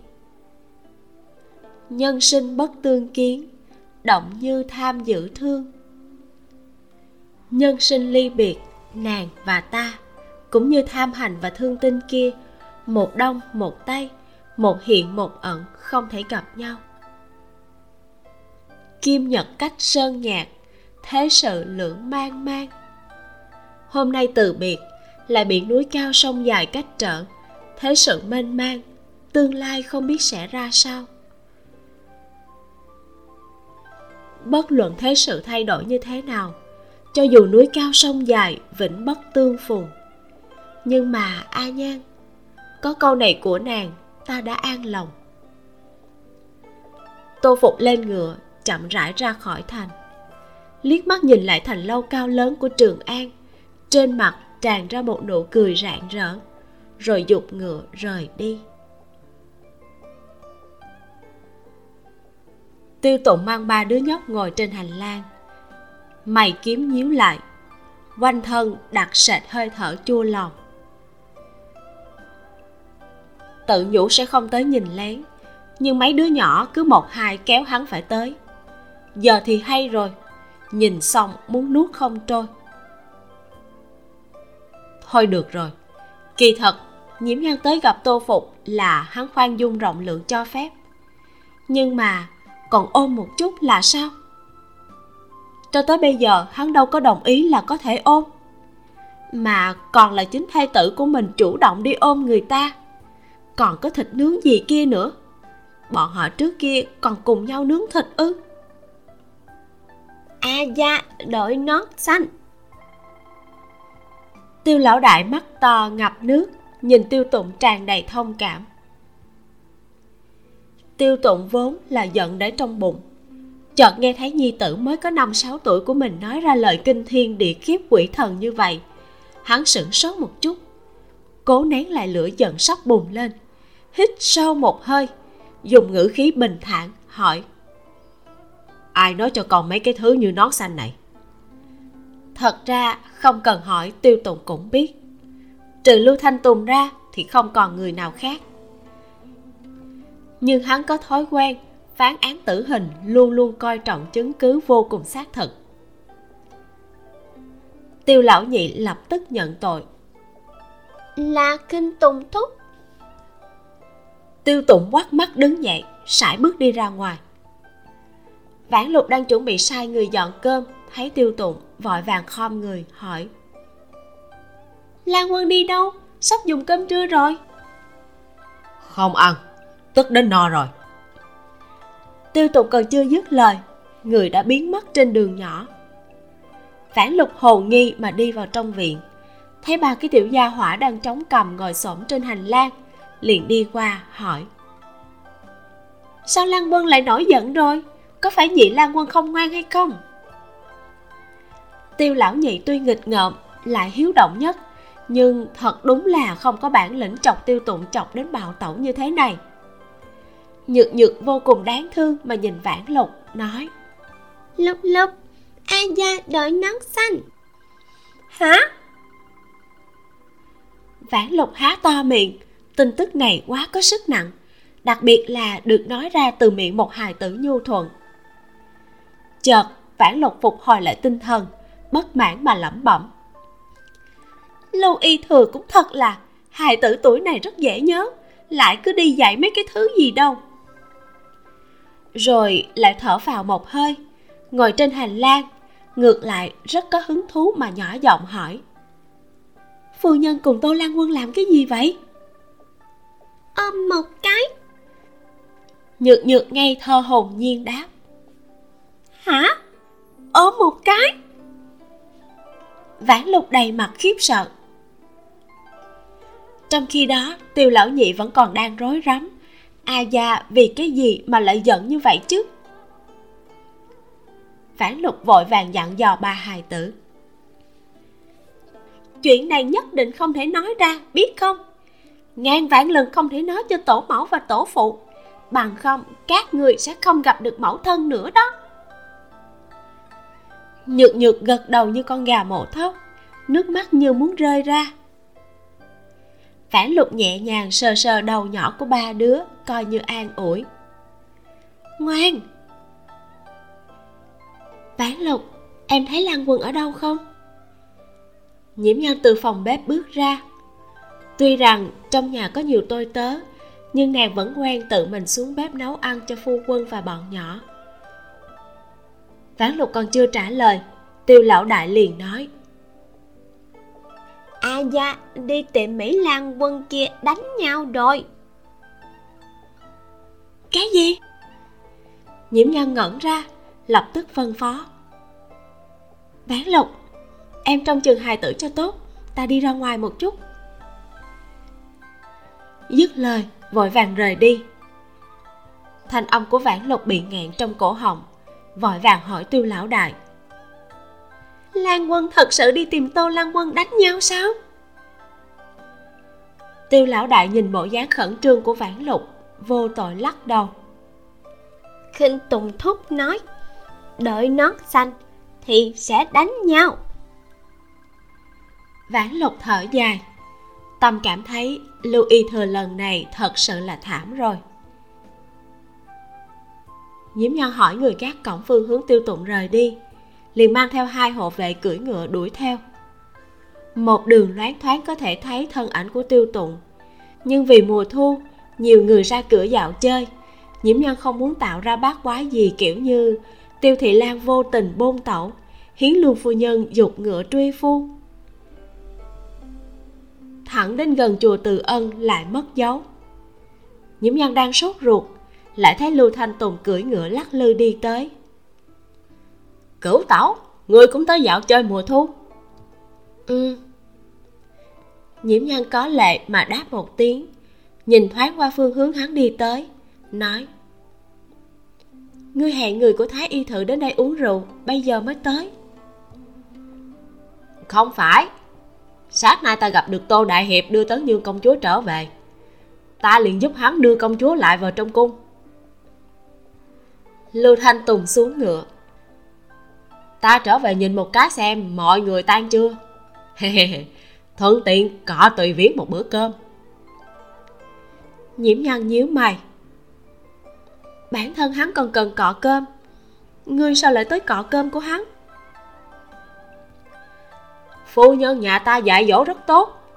nhân sinh bất tương kiến, động như tham dữ thương. Nhân sinh ly biệt, nàng và ta cũng như tham hành và thương tinh kia, một đông một tây, một hiện một ẩn, không thể gặp nhau. Kim nhật cách sơn nhạc, thế sự lưỡng mang mang. Hôm nay từ biệt, lại biển núi cao sông dài cách trở, thế sự mênh mang, tương lai không biết sẽ ra sao. Bất luận thế sự thay đổi như thế nào, cho dù núi cao sông dài vĩnh bất tương phùng. Nhưng mà A Nhan, có câu này của nàng, ta đã an lòng. Tô Phục lên ngựa, chậm rãi ra khỏi thành. Liếc mắt nhìn lại thành lâu cao lớn của Trường An, trên mặt tràn ra một nụ cười rạng rỡ, rồi giục ngựa rời đi. Tiêu Tụng mang ba đứa nhóc ngồi trên hành lang, mày kiếm nhíu lại, quanh thân đặc sệt hơi thở chua lòng. Tự nhủ sẽ không tới nhìn lén, nhưng mấy đứa nhỏ cứ một hai kéo hắn phải tới. Giờ thì hay rồi, nhìn xong muốn nuốt không trôi. Thôi được rồi, kỳ thật Nhiễm Nhan tới gặp Tô Phục là hắn khoan dung rộng lượng cho phép, nhưng mà còn ôm một chút là sao? Cho tới bây giờ hắn đâu có đồng ý là có thể ôm, mà còn là chính thê tử của mình chủ động đi ôm người ta. Còn có thịt nướng gì kia nữa? Bọn họ trước kia còn cùng nhau nướng thịt ư? A da, đội nón xanh. Tiêu lão đại mắt to ngập nước, nhìn Tiêu Tụng tràn đầy thông cảm. Tiêu Tụng vốn là giận để trong bụng, chợt nghe thấy nhi tử mới có 5-6 tuổi của mình nói ra lời kinh thiên địa khiếp quỷ thần như vậy, hắn sửng sốt một chút, cố nén lại lửa giận sắp bùng lên, hít sâu một hơi, dùng ngữ khí bình thản hỏi: ai nói cho con mấy cái thứ như nón xanh này? Thật ra không cần hỏi, Tiêu Tụng cũng biết, trừ Lưu Thanh Tùng ra thì không còn người nào khác. Nhưng hắn có thói quen phán án tử hình, luôn luôn coi trọng chứng cứ vô cùng xác thực. Tiêu lão nhị lập tức nhận tội: là Kinh Tùng thúc. Tiêu Tụng quát mắt đứng dậy, sải bước đi ra ngoài. Vãn Lục đang chuẩn bị sai người dọn cơm, thấy Tiêu Tụng vội vàng khom người hỏi: Lan Quân đi đâu? Sắp dùng cơm trưa rồi. Không ăn, tức đến no rồi. Tiêu Tụng còn chưa dứt lời, người đã biến mất trên đường nhỏ. Vãn Lục hồ nghi mà đi vào trong viện, thấy ba cái tiểu gia hỏa đang chống cằm ngồi xổm trên hành lang, liền đi qua hỏi: sao Lan Quân lại nổi giận rồi? Có phải nhị Lan Quân không ngoan hay không? Tiêu lão nhị tuy nghịch ngợm lại hiếu động nhất, nhưng thật đúng là không có bản lĩnh chọc Tiêu Tụng chọc đến bạo tẩu như thế này. Nhược Nhược vô cùng đáng thương mà nhìn Vãn Lục, nói: Lục Lục, ai da đợi nón xanh. Hả? Vãn Lục há to miệng, tin tức này quá có sức nặng, đặc biệt là được nói ra từ miệng một hài tử nhu thuận. Chợt Vãn Lục phục hồi lại tinh thần, bất mãn mà lẩm bẩm: Lưu y thừa cũng thật là, hài tử tuổi này rất dễ nhớ, lại cứ đi dạy mấy cái thứ gì đâu. Rồi lại thở vào một hơi, ngồi trên hành lang, ngược lại rất có hứng thú mà nhỏ giọng hỏi: Phu nhân cùng Tô Lan Quân làm cái gì vậy? Ôm một cái. Nhược Nhược ngây thơ hồn nhiên đáp: Hả? Ôm một cái? Vãn Lục đầy mặt khiếp sợ. Trong khi đó Tiêu lão nhị vẫn còn đang rối rắm: A da, vì cái gì mà lại giận như vậy chứ? Vãn Lục vội vàng dặn dò ba hài tử: Chuyện này nhất định không thể nói ra, biết không? Ngàn vạn lần không thể nói cho tổ mẫu và tổ phụ, bằng không các người sẽ không gặp được mẫu thân nữa đó. Nhược Nhược gật đầu như con gà mổ thóc, nước mắt như muốn rơi ra. Vãn Lục nhẹ nhàng sờ sờ đầu nhỏ của ba đứa, coi như an ủi: Ngoan. Vãn Lục, em thấy Lan Quân ở đâu không? Nhiễm Nhan từ phòng bếp bước ra. Tuy rằng trong nhà có nhiều tôi tớ, nhưng nàng vẫn quen tự mình xuống bếp nấu ăn cho phu quân và bọn nhỏ. Vãn Lục còn chưa trả lời, Tiêu lão đại liền nói: A da, đi tiệm Mỹ Lan Quân kia đánh nhau rồi. Cái gì? Nhiễm Nhan ngẩn ra, lập tức phân phó: Vãn Lục, em trông chừng hài tử cho tốt, ta đi ra ngoài một chút. Dứt lời vội vàng rời đi. Thanh âm của Vãn Lục bị nghẹn trong cổ họng, vội vàng hỏi Tiêu lão đại: Lan Quân thật sự đi tìm Tô Lan Quân đánh nhau sao? Tiêu lão đại nhìn bộ dáng khẩn trương của Vãn Lục, vô tội lắc đầu: Khinh Tùng thúc nói, đợi nón xanh thì sẽ đánh nhau. Vãn Lục thở dài, tâm cảm thấy Lưu y thừa lần này thật sự là thảm rồi. Nhiễm Nhan hỏi người gác cổng phương hướng Tiêu Tụng rời đi, liền mang theo hai hộ vệ cưỡi ngựa đuổi theo. Một đường loáng thoáng có thể thấy thân ảnh của Tiêu Tụng, nhưng vì mùa thu nhiều người ra cửa dạo chơi, Nhiễm Nhan không muốn tạo ra bát quái gì kiểu như Tiêu Thị Lan vô tình bôn tẩu, Hiến Lương phu nhân dục ngựa truy phu. Thẳng đến gần chùa Từ Ân lại mất dấu. Nhiễm Nhan đang sốt ruột, lại thấy Lưu Thanh Tùng cưỡi ngựa lắc lư đi tới. Cửu tẩu, ngươi cũng tới dạo chơi mùa thu? Ừ. Nhiễm Nhan có lệ mà đáp một tiếng, nhìn thoáng qua phương hướng hắn đi tới, nói: Ngươi hẹn người của Thái Y Thự đến đây uống rượu, bây giờ mới tới? Không phải, sáng nay ta gặp được Tô Đại Hiệp đưa Tấn Dương công chúa trở về, ta liền giúp hắn đưa công chúa lại vào trong cung. Lưu Thanh Tùng xuống ngựa: Ta trở về nhìn một cái xem mọi người tan chưa. Thuận tiện cọ tùy viếng một bữa cơm. Nhiễm Nhan nhíu mày: Bản thân hắn còn cần cọ cơm, ngươi sao lại tới cọ cơm của hắn? Phu nhân nhà ta dạy dỗ rất tốt,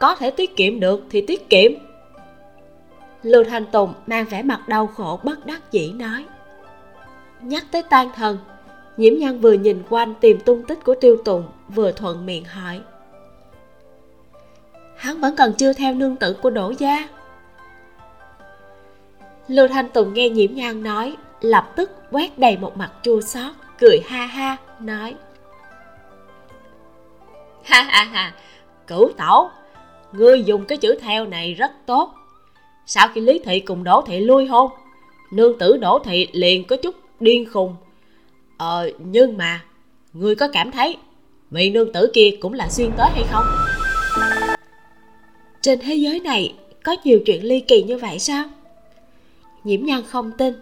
có thể tiết kiệm được thì tiết kiệm. Lưu Thanh Tùng mang vẻ mặt đau khổ bất đắc dĩ nói. Nhắc tới tan thần, Nhiễm Nhan vừa nhìn quanh tìm tung tích của Tiêu Tùng, vừa thuận miệng hỏi: Hắn vẫn còn chưa theo nương tử của Đỗ Gia? Lưu Thanh Tùng nghe Nhiễm Nhan nói, lập tức quét đầy một mặt chua xót, cười ha ha, nói: Ha ha ha, Cửu tẩu, ngươi dùng cái chữ theo này rất tốt. Sau khi Lý Thị cùng Đỗ Thị lui hôn, nương tử Đỗ Thị liền có chút điên khùng. Nhưng mà, ngươi có cảm thấy vị nương tử kia cũng là xuyên tới hay không? Trên thế giới này có nhiều chuyện ly kỳ như vậy sao? Nhiễm Nhan không tin.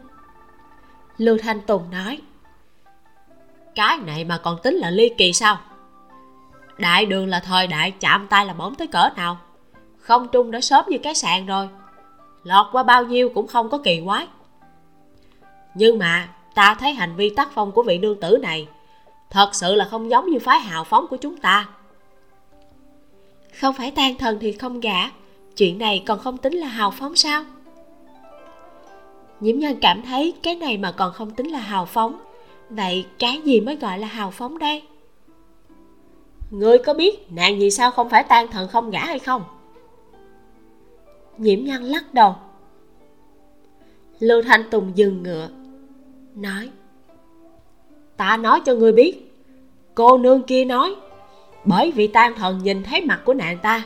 Lưu Thanh Tùng nói, cái này mà còn tính là ly kỳ sao? Đại Đường là thời đại chạm tay là bỏng tới cỡ nào, không trung đã sớm như cái sàn rồi, lọt qua bao nhiêu cũng không có kỳ quái. Nhưng mà ta thấy hành vi tác phong của vị nương tử này thật sự là không giống như phái hào phóng của chúng ta. Không phải tan thần thì không gả, chuyện này còn không tính là hào phóng sao? Nhiễm Nhan cảm thấy cái này mà còn không tính là hào phóng, vậy cái gì mới gọi là hào phóng đây? Ngươi có biết nàng vì sao không phải tan thần không gả hay không? Nhiễm Nhan lắc đầu. Lưu Thanh Tùng dừng ngựa, nói, ta nói cho ngươi biết, cô nương kia nói, bởi vì tan thần nhìn thấy mặt của nàng ta.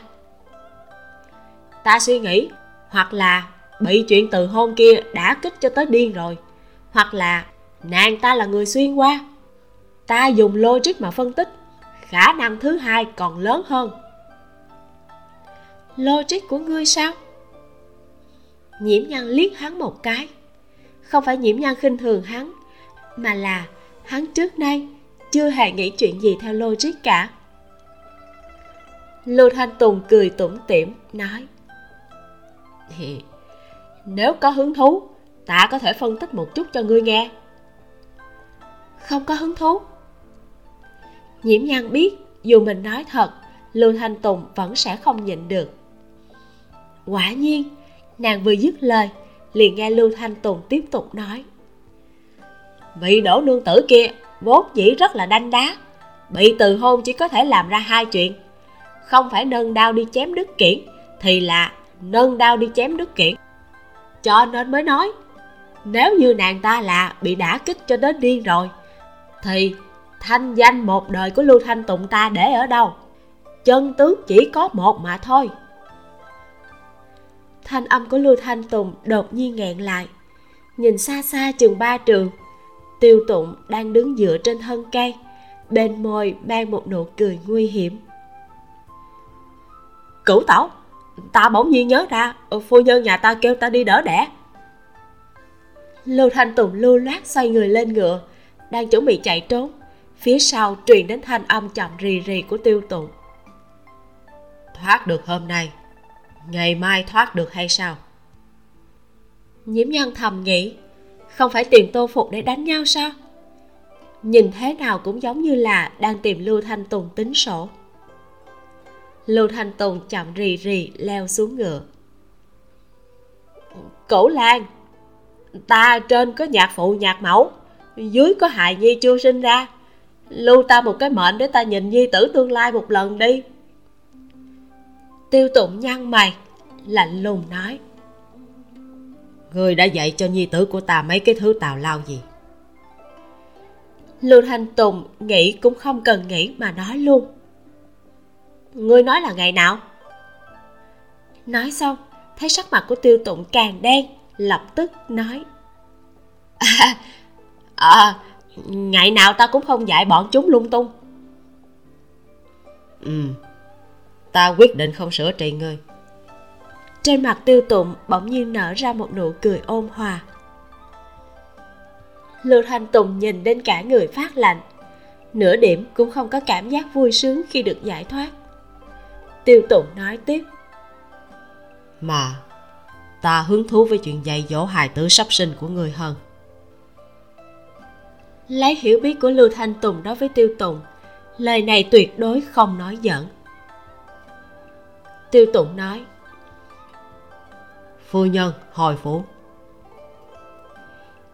Ta suy nghĩ, hoặc là bị chuyện từ hôn kia đã kích cho tới điên rồi, hoặc là nàng ta là người xuyên qua. Ta dùng logic mà phân tích, khả năng thứ hai còn lớn hơn. Logic của ngươi sao? Nhiễm Nhan liếc hắn một cái. Không phải Nhiễm Nhan khinh thường hắn, mà là hắn trước nay chưa hề nghĩ chuyện gì theo logic cả. Lưu Thanh Tùng cười tủm tỉm, nói, nếu có hứng thú, ta có thể phân tích một chút cho ngươi nghe. Không có hứng thú. Nhiễm Nhan biết dù mình nói thật, Lưu Thanh Tùng vẫn sẽ không nhịn được. Quả nhiên, nàng vừa dứt lời liền nghe Lưu Thanh Tùng tiếp tục nói, vị Đỗ nương tử kia vốn dĩ rất là đanh đá, bị từ hôn chỉ có thể làm ra hai chuyện, không phải nâng đao đi chém đứt kiển thì là nâng đao đi chém đứt kiển. Cho nên mới nói, nếu như nàng ta là bị đả kích cho đến điên rồi, thì thanh danh một đời của Lưu Thanh Tụng ta để ở đâu? Chân tướng chỉ có một mà thôi. Thanh âm của Lưu Thanh Tùng đột nhiên nghẹn lại. Nhìn xa xa chừng 3 trường, Tiêu Tụng đang đứng dựa trên thân cây, bên môi mang một nụ cười nguy hiểm. Cửu tẩu, ta bỗng nhiên nhớ ra, phu nhân nhà ta kêu ta đi đỡ đẻ. Lưu Thanh Tùng lưu loát xoay người lên ngựa, đang chuẩn bị chạy trốn, phía sau truyền đến thanh âm chậm rì rì của Tiêu Tụng. Thoát được hôm nay, ngày mai thoát được hay sao? Nhiễm Nhan thầm nghĩ, không phải tìm Tô Phục để đánh nhau sao? Nhìn thế nào cũng giống như là đang tìm Lưu Thanh Tùng tính sổ. Lưu Thanh Tùng chậm rì rì leo xuống ngựa. Cửu Lan, ta trên có nhạc phụ nhạc mẫu, dưới có hài nhi chưa sinh ra, lưu ta một cái mệnh để ta nhìn nhi tử tương lai một lần đi. Tiêu Tụng nhăn mày, lạnh lùng nói, ngươi đã dạy cho nhi tử của ta mấy cái thứ tào lao gì? Lưu Thanh Tùng nghĩ cũng không cần nghĩ mà nói luôn, ngươi nói là ngày nào? Nói xong, thấy sắc mặt của Tiêu Tụng càng đen, lập tức nói, ngày nào ta cũng không dạy bọn chúng lung tung. Ta quyết định không sửa trị ngươi. Trên mặt Tiêu Tụng bỗng nhiên nở ra một nụ cười ôn hòa. Lưu Thanh Tùng nhìn đến cả người phát lạnh, nửa điểm cũng không có cảm giác vui sướng khi được giải thoát. Tiêu Tụng nói tiếp, mà ta hứng thú với chuyện dạy dỗ hài tử sắp sinh của ngươi hơn. Lấy hiểu biết của Lưu Thanh Tùng đối với Tiêu Tụng, lời này tuyệt đối không nói giỡn. Tiêu Tụng nói, phu nhân hồi phủ.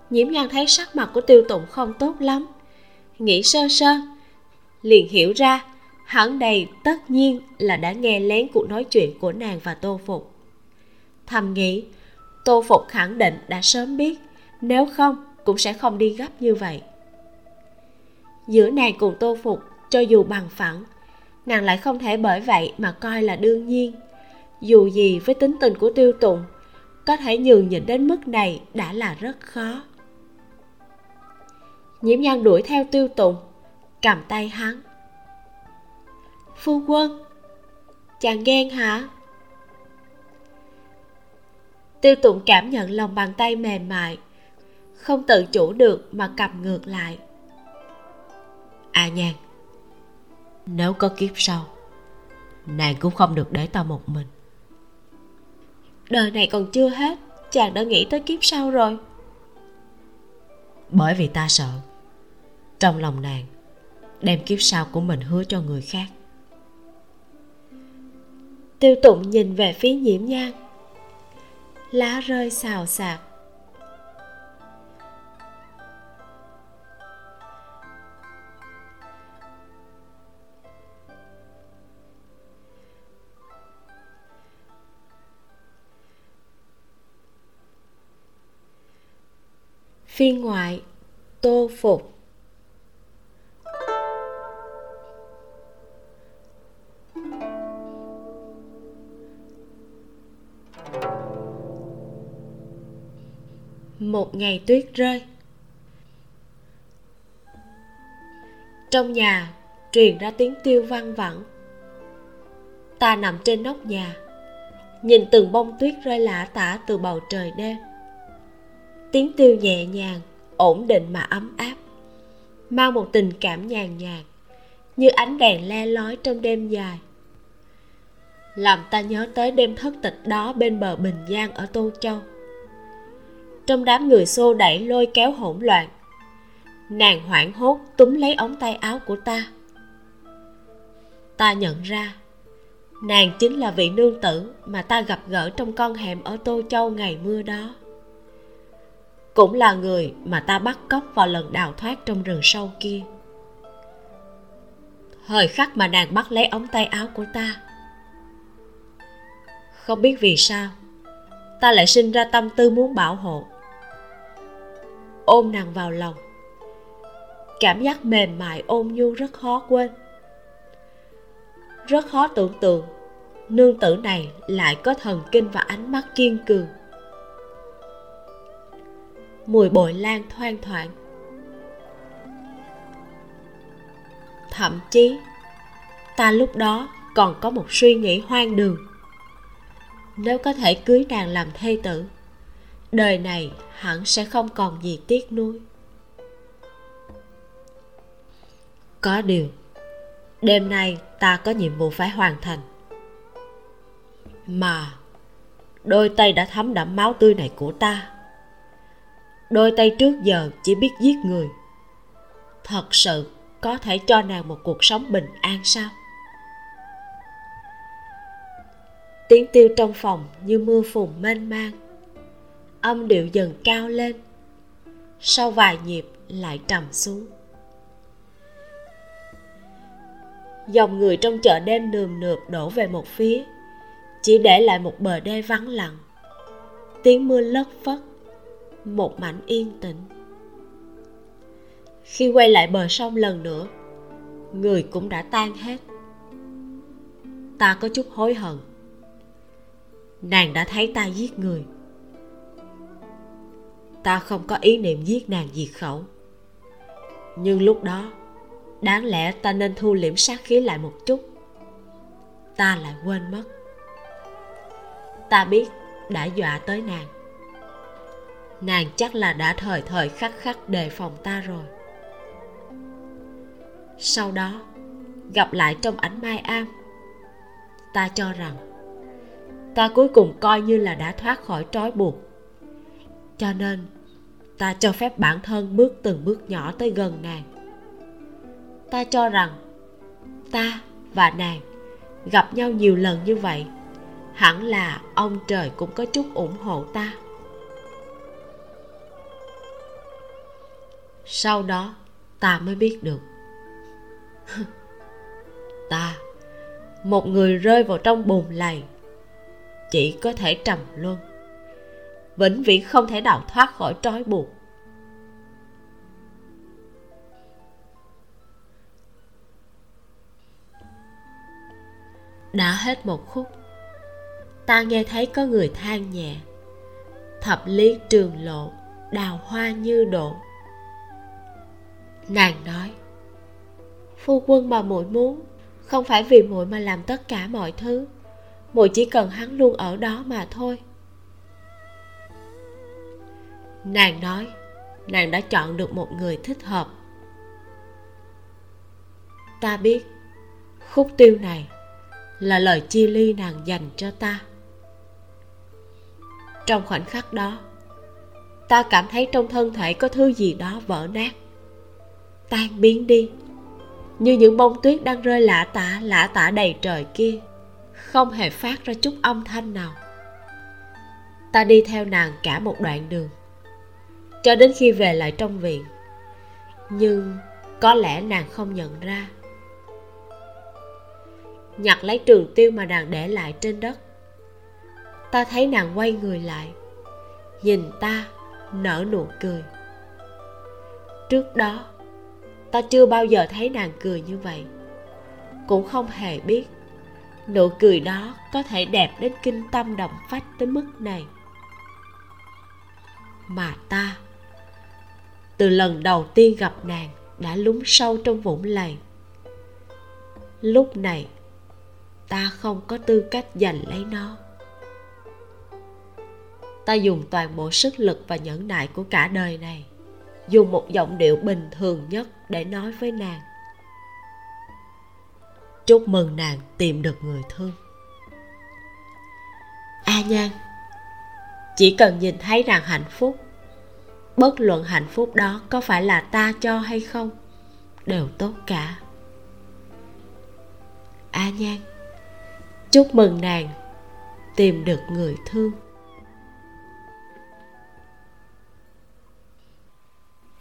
Nhiễm Nhan thấy sắc mặt của Tiêu Tụng không tốt lắm, nghĩ sơ sơ liền hiểu ra hắn đây tất nhiên là đã nghe lén cuộc nói chuyện của nàng và Tô Phục. Thầm nghĩ, Tô Phục khẳng định đã sớm biết, nếu không cũng sẽ không đi gấp như vậy. Giữa nàng cùng Tô Phục cho dù bằng phẳng, nàng lại không thể bởi vậy mà coi là đương nhiên. Dù gì với tính tình của Tiêu Tụng, có thể nhường nhịn đến mức này đã là rất khó. Nhiễm Nhan đuổi theo Tiêu Tụng, cầm tay hắn, Phu quân, chàng ghen hả? Tiêu Tụng cảm nhận lòng bàn tay mềm mại, không tự chủ được mà cầm ngược lại. À Nhan, nếu có kiếp sau, nàng cũng không được để ta một mình. Đời này còn chưa hết, chàng đã nghĩ tới kiếp sau rồi. Bởi vì ta sợ trong lòng nàng đem kiếp sau của mình hứa cho người khác. Tiêu Tụng nhìn về phía Nhiễm Nhan. Lá rơi xào xạc. Phiên ngoại, Tô Phục. Một ngày tuyết rơi. Trong nhà truyền ra tiếng tiêu văng vẳng. Ta nằm trên nóc nhà, nhìn từng bông tuyết rơi lả tả từ bầu trời đêm. Tiếng tiêu nhẹ nhàng, ổn định mà ấm áp, mang một tình cảm nhàn nhạt, như ánh đèn le lói trong đêm dài, làm ta nhớ tới đêm thất tịch đó bên bờ Bình Giang ở Tô Châu. Trong đám người xô đẩy lôi kéo hỗn loạn, nàng hoảng hốt túm lấy ống tay áo của ta. Ta nhận ra nàng chính là vị nương tử mà ta gặp gỡ trong con hẻm ở Tô Châu ngày mưa đó, cũng là người mà ta bắt cóc vào lần đào thoát trong rừng sâu kia. Thời khắc mà nàng bắt lấy ống tay áo của ta, không biết vì sao ta lại sinh ra tâm tư muốn bảo hộ, ôm nàng vào lòng. Cảm giác mềm mại ôn nhu rất khó quên, rất khó tưởng tượng nương tử này lại có thần kinh và ánh mắt kiên cường. Mùi bội lan thoang thoảng, thậm chí ta lúc đó còn có một suy nghĩ hoang đường: nếu có thể cưới nàng làm thê tử, đời này hẳn sẽ không còn gì tiếc nuối. Có điều đêm nay ta có nhiệm vụ phải hoàn thành, mà đôi tay đã thấm đẫm máu tươi này của ta, đôi tay trước giờ chỉ biết giết người, thật sự có thể cho nàng một cuộc sống bình an sao? Tiếng tiêu trong phòng như mưa phùn mênh mang, âm điệu dần cao lên, sau vài nhịp lại trầm xuống. Dòng người trong chợ đêm nườm nượp đổ về một phía, chỉ để lại một bờ đê vắng lặng, tiếng mưa lất phất, một mảnh yên tĩnh. Khi quay lại bờ sông lần nữa, người cũng đã tan hết. Ta có chút hối hận, nàng đã thấy ta giết người. Ta không có ý niệm giết nàng diệt khẩu, nhưng lúc đó đáng lẽ ta nên thu liễm sát khí lại một chút. Ta lại quên mất. Ta biết đã dọa tới nàng, nàng chắc là đã thời khắc khắc đề phòng ta rồi. Sau đó gặp lại trong ảnh Mai Am, ta cho rằng ta cuối cùng coi như là đã thoát khỏi trói buộc, cho nên ta cho phép bản thân bước từng bước nhỏ tới gần nàng. Ta cho rằng ta và nàng gặp nhau nhiều lần như vậy, hẳn là ông trời cũng có chút ủng hộ ta. Sau đó ta mới biết được ta, một người rơi vào trong bùn lầy, chỉ có thể trầm luân, vĩnh viễn không thể nào thoát khỏi trói buộc. Đã hết một khúc, ta nghe thấy có người than nhẹ: thập lý trường lộ, đào hoa như độ. Nàng nói: phu quân mà muội muốn, không phải vì muội mà làm tất cả mọi thứ, muội chỉ cần hắn luôn ở đó mà thôi. Nàng nói, nàng đã chọn được một người thích hợp. Ta biết, khúc tiêu này là lời chia ly nàng dành cho ta. Trong khoảnh khắc đó, ta cảm thấy trong thân thể có thứ gì đó vỡ nát, tan biến đi, như những bông tuyết đang rơi lả tả đầy trời kia, không hề phát ra chút âm thanh nào. Ta đi theo nàng cả một đoạn đường, cho đến khi về lại trong viện. Nhưng có lẽ nàng không nhận ra. Nhặt lấy trường tiêu mà nàng để lại trên đất, ta thấy nàng quay người lại, nhìn ta, nở nụ cười. Trước đó, ta chưa bao giờ thấy nàng cười như vậy, cũng không hề biết nụ cười đó có thể đẹp đến kinh tâm động phách tới mức này. Mà ta, từ lần đầu tiên gặp nàng, đã lún sâu trong vũng lầy. Lúc này, ta không có tư cách giành lấy nó. Ta dùng toàn bộ sức lực và nhẫn nại của cả đời này, dùng một giọng điệu bình thường nhất để nói với nàng: chúc mừng nàng tìm được người thương. A Nhan, chỉ cần nhìn thấy nàng hạnh phúc, bất luận hạnh phúc đó có phải là ta cho hay không, đều tốt cả. A Nhan, chúc mừng nàng tìm được người thương.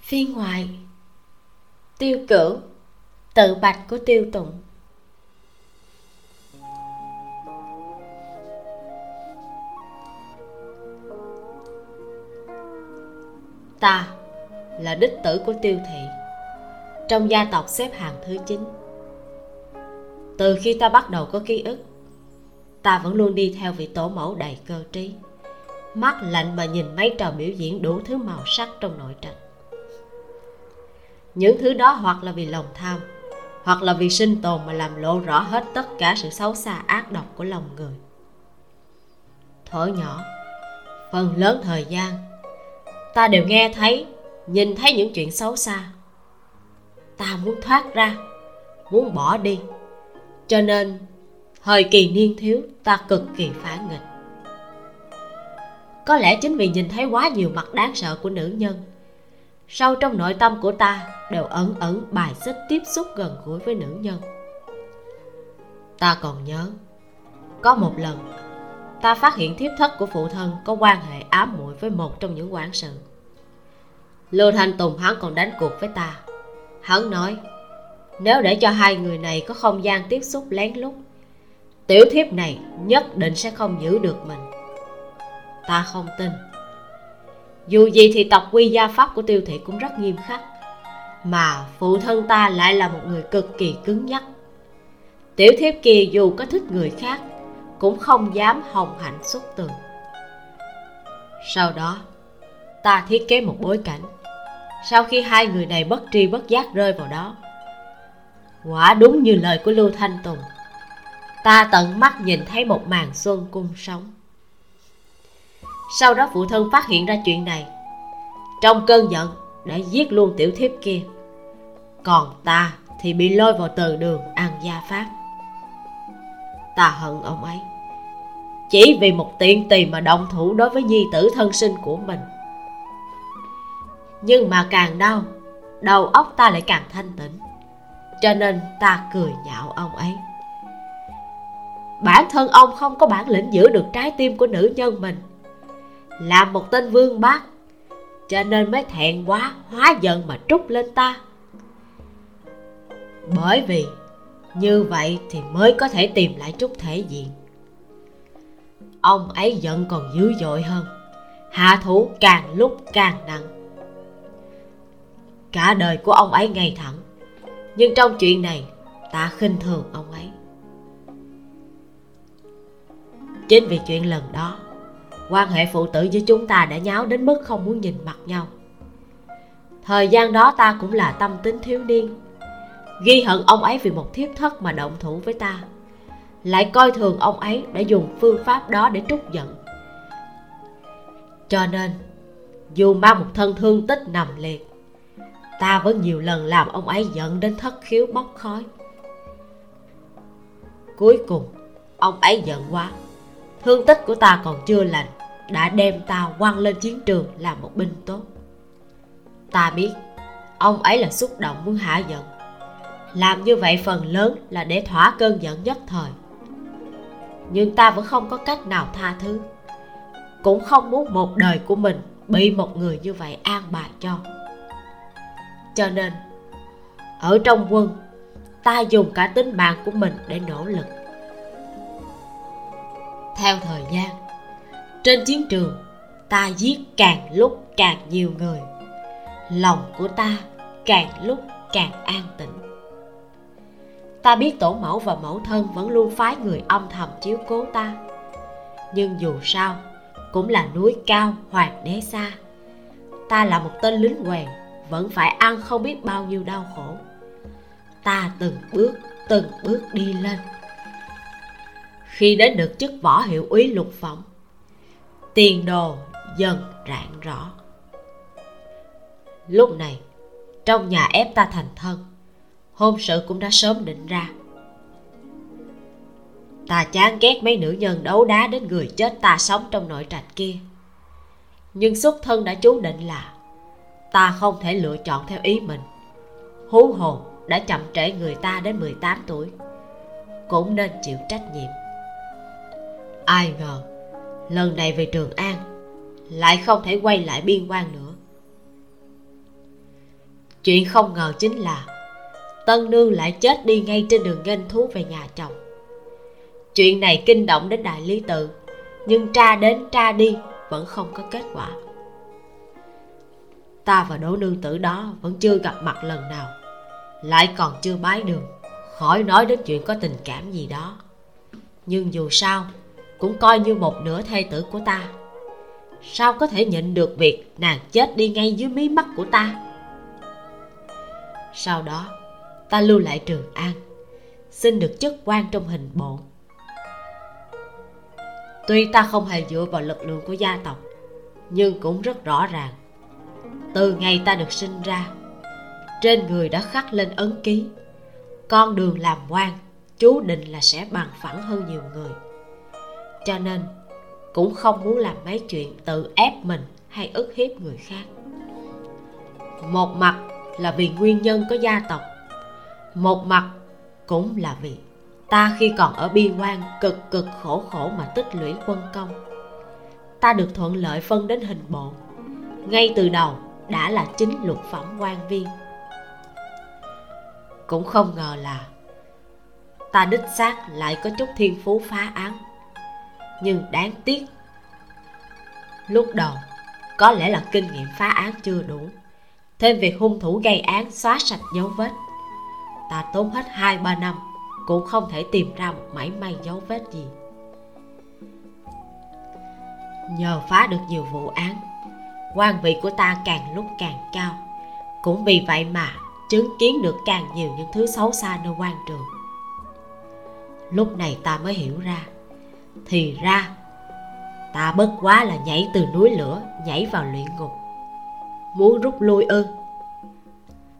Phía ngoài, Tiêu Cửu, tự bạch của Tiêu Tụng. Ta là đích tử của Tiêu thị, trong gia tộc xếp hạng thứ 9. Từ khi ta bắt đầu có ký ức, ta vẫn luôn đi theo vị tổ mẫu đầy cơ trí, mắt lạnh mà nhìn mấy trò biểu diễn đủ thứ màu sắc trong nội trạch. Những thứ đó hoặc là vì lòng tham, hoặc là vì sinh tồn mà làm lộ rõ hết tất cả sự xấu xa ác độc của lòng người. Thuở nhỏ, phần lớn thời gian, ta đều nghe thấy, nhìn thấy những chuyện xấu xa. Ta muốn thoát ra, muốn bỏ đi. Cho nên, thời kỳ niên thiếu ta cực kỳ phản nghịch. Có lẽ chính vì nhìn thấy quá nhiều mặt đáng sợ của nữ nhân, sâu trong nội tâm của ta đều ẩn ẩn bài xích tiếp xúc gần gũi với nữ nhân. Ta còn nhớ, có một lần ta phát hiện thiếp thất của phụ thân có quan hệ ám muội với một trong những quản sự. Lưu Thanh Tùng hắn còn đánh cuộc với ta. Hắn nói, nếu để cho hai người này có không gian tiếp xúc lén lút, tiểu thiếp này nhất định sẽ không giữ được mình. Ta không tin. Dù gì thì tộc quy gia pháp của Tiêu thị cũng rất nghiêm khắc, mà phụ thân ta lại là một người cực kỳ cứng nhắc. Tiểu thiếp kia dù có thích người khác cũng không dám hồng hạnh xuất tường. Sau đó, ta thiết kế một bối cảnh, sau khi hai người này bất tri bất giác rơi vào đó. Quả đúng như lời của Lưu Thanh Tùng, ta tận mắt nhìn thấy một màn xuân cung sống. Sau đó phụ thân phát hiện ra chuyện này, trong cơn giận đã giết luôn tiểu thiếp kia. Còn ta thì bị lôi vào từ đường ăn gia pháp. Ta hận ông ấy, chỉ vì một tiện tì mà động thủ đối với nhi tử thân sinh của mình. Nhưng mà càng đau, đầu óc ta lại càng thanh tĩnh, cho nên ta cười nhạo ông ấy. Bản thân ông không có bản lĩnh giữ được trái tim của nữ nhân mình, làm một tên vương bác, cho nên mới thẹn quá hóa giận mà trút lên ta. Bởi vì như vậy thì mới có thể tìm lại chút thể diện. Ông ấy giận còn dữ dội hơn, hạ thủ càng lúc càng nặng. Cả đời của ông ấy ngay thẳng, nhưng trong chuyện này ta khinh thường ông ấy. Chính vì chuyện lần đó, quan hệ phụ tử giữa chúng ta đã nháo đến mức không muốn nhìn mặt nhau. Thời gian đó ta cũng là tâm tính thiếu niên, ghi hận ông ấy vì một thiếp thất mà động thủ với ta, lại coi thường ông ấy đã dùng phương pháp đó để trút giận. Cho nên dù mang một thân thương tích nằm liệt, ta vẫn nhiều lần làm ông ấy giận đến thất khiếu bốc khói. Cuối cùng ông ấy giận quá, thương tích của ta còn chưa lành, đã đem ta quăng lên chiến trường làm một binh tốt. Ta biết ông ấy là xúc động muốn hạ giận, làm như vậy phần lớn là để thỏa cơn giận nhất thời. Nhưng ta vẫn không có cách nào tha thứ, cũng không muốn một đời của mình bị một người như vậy an bài cho. Cho nên ở trong quân, ta dùng cả tính mạng của mình để nỗ lực. Theo thời gian, trên chiến trường ta giết càng lúc càng nhiều người, lòng của ta càng lúc càng an tĩnh. Ta biết tổ mẫu và mẫu thân vẫn luôn phái người âm thầm chiếu cố ta, nhưng dù sao cũng là núi cao hoàng đế xa, ta là một tên lính quèn, vẫn phải ăn không biết bao nhiêu đau khổ. Ta từng bước đi lên. Khi đến được chức võ hiệu úy lục phẩm, tiền đồ dần rạng rõ. Lúc này trong nhà ép ta thành thân, hôn sự cũng đã sớm định ra. Ta chán ghét mấy nữ nhân đấu đá đến người chết ta sống trong nội trạch kia, nhưng xuất thân đã chú định là ta không thể lựa chọn theo ý mình. Huống hồ đã chậm trễ người ta đến 18 tuổi, cũng nên chịu trách nhiệm. Ai ngờ lần này về Trường An lại không thể quay lại biên quan nữa. Chuyện không ngờ chính là tân nương lại chết đi ngay trên đường nghênh thú về nhà chồng. Chuyện này kinh động đến Đại Lý Tự, nhưng tra đến tra đi vẫn không có kết quả. Ta và Đỗ nương tử đó vẫn chưa gặp mặt lần nào, lại còn chưa bái đường, khỏi nói đến chuyện có tình cảm gì đó. Nhưng dù sao cũng coi như một nửa thê tử của ta, sao có thể nhịn được việc nàng chết đi ngay dưới mí mắt của ta. Sau đó ta lưu lại Trường An, xin được chức quan trong hình bộ. Tuy ta không hề dựa vào lực lượng của gia tộc, nhưng cũng rất rõ ràng, từ ngày ta được sinh ra, trên người đã khắc lên ấn ký, con đường làm quan chú định là sẽ bằng phẳng hơn nhiều người. Cho nên cũng không muốn làm mấy chuyện tự ép mình hay ức hiếp người khác. Một mặt là vì nguyên nhân có gia tộc, một mặt cũng là vì ta khi còn ở biên quan cực khổ mà tích lũy quân công. Ta được thuận lợi phân đến hình bộ, ngay từ đầu đã là chính lục phẩm quan viên. Cũng không ngờ là ta đích xác lại có chút thiên phú phá án, nhưng đáng tiếc lúc đầu có lẽ là kinh nghiệm phá án chưa đủ, thêm việc hung thủ gây án xóa sạch dấu vết, ta tốn hết 2-3 năm cũng không thể tìm ra một mảy may dấu vết gì. Nhờ phá được nhiều vụ án, quan vị của ta càng lúc càng cao, cũng vì vậy mà chứng kiến được càng nhiều những thứ xấu xa nơi quan trường. Lúc này ta mới hiểu ra, thì ra ta bất quá là nhảy từ núi lửa nhảy vào luyện ngục. Muốn rút lui ư?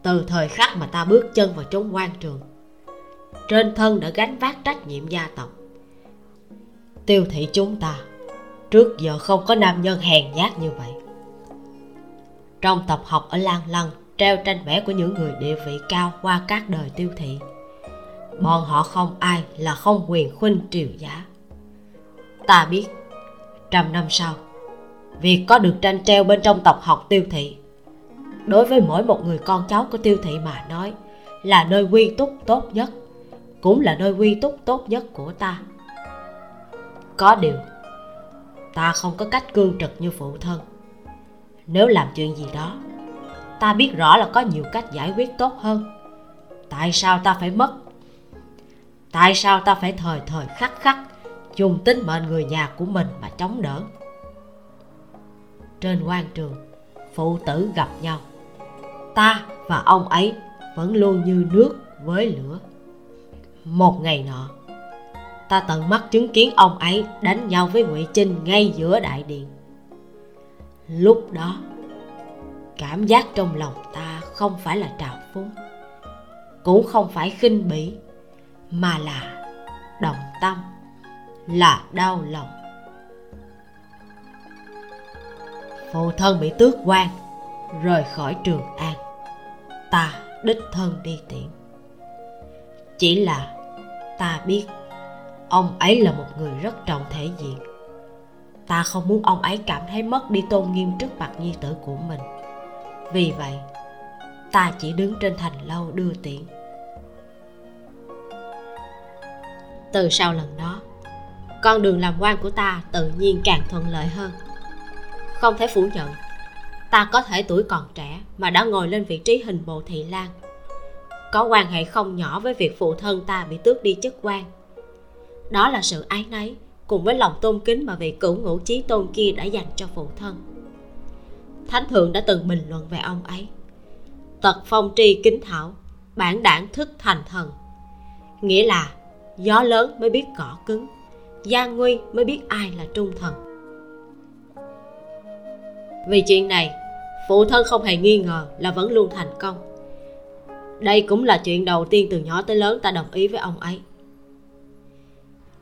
Từ thời khắc mà ta bước chân vào chốn quan trường, trên thân đã gánh vác trách nhiệm gia tộc. Tiêu thị chúng ta trước giờ không có nam nhân hèn nhát như vậy. Trong tập học ở Lan Lăng treo tranh vẽ của những người địa vị cao qua các đời Tiêu thị, bọn họ không ai là không quyền khuynh triều giả. Ta biết 100 năm sau, việc có được tranh treo bên trong tộc học Tiêu thị, đối với mỗi một người con cháu của Tiêu thị mà nói là nơi quy túc tốt nhất, cũng là nơi quy túc tốt nhất của ta. Có điều ta không có cách cương trực như phụ thân. Nếu làm chuyện gì đó, ta biết rõ là có nhiều cách giải quyết tốt hơn. Tại sao ta phải thời khắc dùng tính mệnh người nhà của mình mà chống đỡ. Trên quan trường, phụ tử gặp nhau, ta và ông ấy vẫn luôn như nước với lửa. Một ngày nọ, ta tận mắt chứng kiến ông ấy đánh nhau với Ngụy Trinh ngay giữa đại điện. Lúc đó, cảm giác trong lòng ta không phải là trào phúng, cũng không phải khinh bỉ, mà là động tâm, là đau lòng. Phụ thân bị tước quan, rời khỏi Trường An, ta đích thân đi tiễn. Chỉ là ta biết ông ấy là một người rất trọng thể diện, ta không muốn ông ấy cảm thấy mất đi tôn nghiêm trước mặt nhi tử của mình. Vì vậy, ta chỉ đứng trên thành lâu đưa tiễn. Từ sau lần đó, con đường làm quan của ta tự nhiên càng thuận lợi hơn. Không thể phủ nhận, ta có thể tuổi còn trẻ mà đã ngồi lên vị trí hình bộ thị lang, có quan hệ không nhỏ với việc phụ thân ta bị tước đi chức quan. Đó là sự áy náy cùng với lòng tôn kính mà vị cửu ngũ chí tôn kia đã dành cho phụ thân. Thánh thượng đã từng bình luận về ông ấy: tật phong tri kính thảo, bản đảng thức thành thần. Nghĩa là gió lớn mới biết cỏ cứng, gian nguy mới biết ai là trung thần. Vì chuyện này, phụ thân không hề nghi ngờ là vẫn luôn thành công. Đây cũng là chuyện đầu tiên từ nhỏ tới lớn ta đồng ý với ông ấy.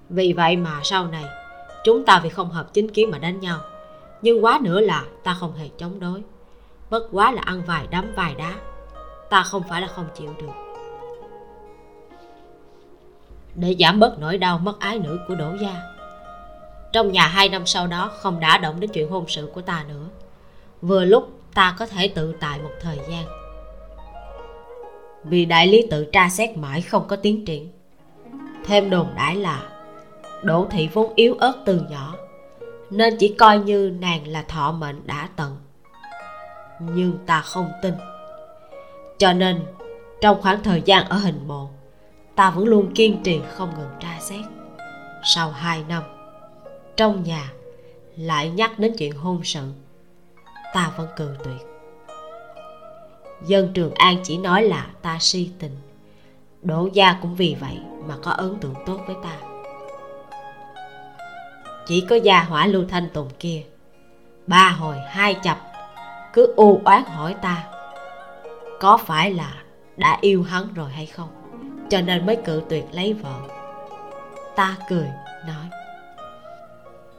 Vì vậy mà sau này, chúng ta vì không hợp chính kiến mà đánh nhau, nhưng quá nữa là ta không hề chống đối. Bất quá là ăn vài đấm vài đá, ta không phải là không chịu được. Để giảm bớt nỗi đau mất ái nữ của Đỗ Gia, trong nhà 2 năm sau đó không đã động đến chuyện hôn sự của ta nữa. Vừa lúc ta có thể tự tại một thời gian. Vì đại lý tự tra xét mãi không có tiến triển. Thêm đồn đãi là Đỗ Thị vốn yếu ớt từ nhỏ, nên chỉ coi như nàng là thọ mệnh đã tận. Nhưng ta không tin. Cho nên trong khoảng thời gian ở hình bộ, ta vẫn luôn kiên trì không ngừng tra xét. Sau 2 năm, trong nhà lại nhắc đến chuyện hôn sự, ta vẫn cự tuyệt. Dân Trường An chỉ nói là ta si tình. Đỗ Gia cũng vì vậy mà có ấn tượng tốt với ta. Chỉ có gia hỏa Lưu Thanh Tùng kia 3 hồi 2 chặp cứ u oán hỏi ta có phải là đã yêu hắn rồi hay không, cho nên mới cự tuyệt lấy vợ. Ta cười nói: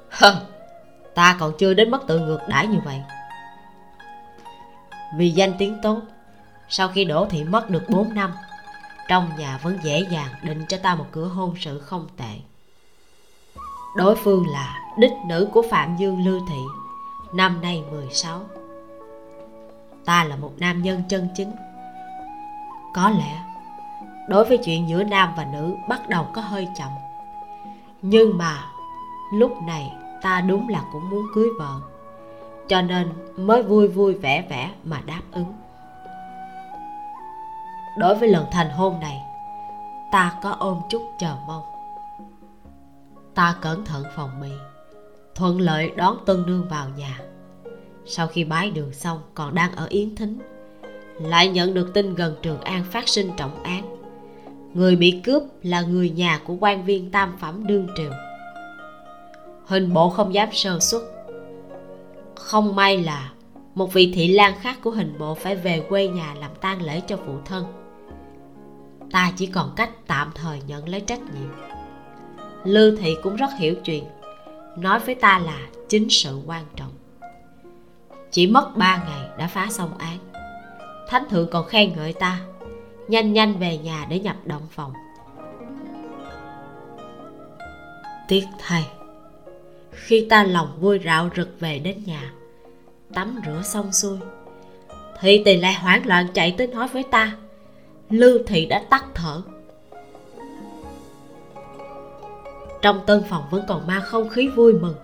hừ, ta còn chưa đến mức tự ngược đãi như vậy. Vì danh tiếng tốt, sau khi Đỗ Thị mất được 4 năm, trong nhà vẫn dễ dàng định cho ta một cửa hôn sự không tệ. Đối phương là đích nữ của Phạm Dương Lưu Thị, năm nay 16. Ta là một nam nhân chân chính. Có lẽ đối với chuyện giữa nam và nữ bắt đầu có hơi chậm, nhưng mà lúc này ta đúng là cũng muốn cưới vợ, cho nên mới vui vui vẻ vẻ mà đáp ứng. Đối với lần thành hôn này, ta có ôm chút chờ mong. Ta cẩn thận phòng bị, thuận lợi đón tân nương vào nhà. Sau khi bái đường xong còn đang ở yến thính, lại nhận được tin gần Trường An phát sinh trọng án. Người bị cướp là người nhà của quan viên tam phẩm đương triều. Hình bộ không dám sơ suất. Không may là một vị thị lang khác của hình bộ phải về quê nhà làm tang lễ cho phụ thân. Ta chỉ còn cách tạm thời nhận lấy trách nhiệm. Lưu Thị cũng rất hiểu chuyện, nói với ta là chính sự quan trọng. Chỉ mất 3 ngày đã phá xong án. Thánh thượng còn khen ngợi ta: nhanh nhanh về nhà để nhập động phòng. Tiếc thay, khi ta lòng vui rạo rực về đến nhà, tắm rửa xong xuôi, Thị Tỳ lại hoảng loạn chạy tới nói với ta: Lưu Thị đã tắt thở. Trong tân phòng vẫn còn mang không khí vui mừng,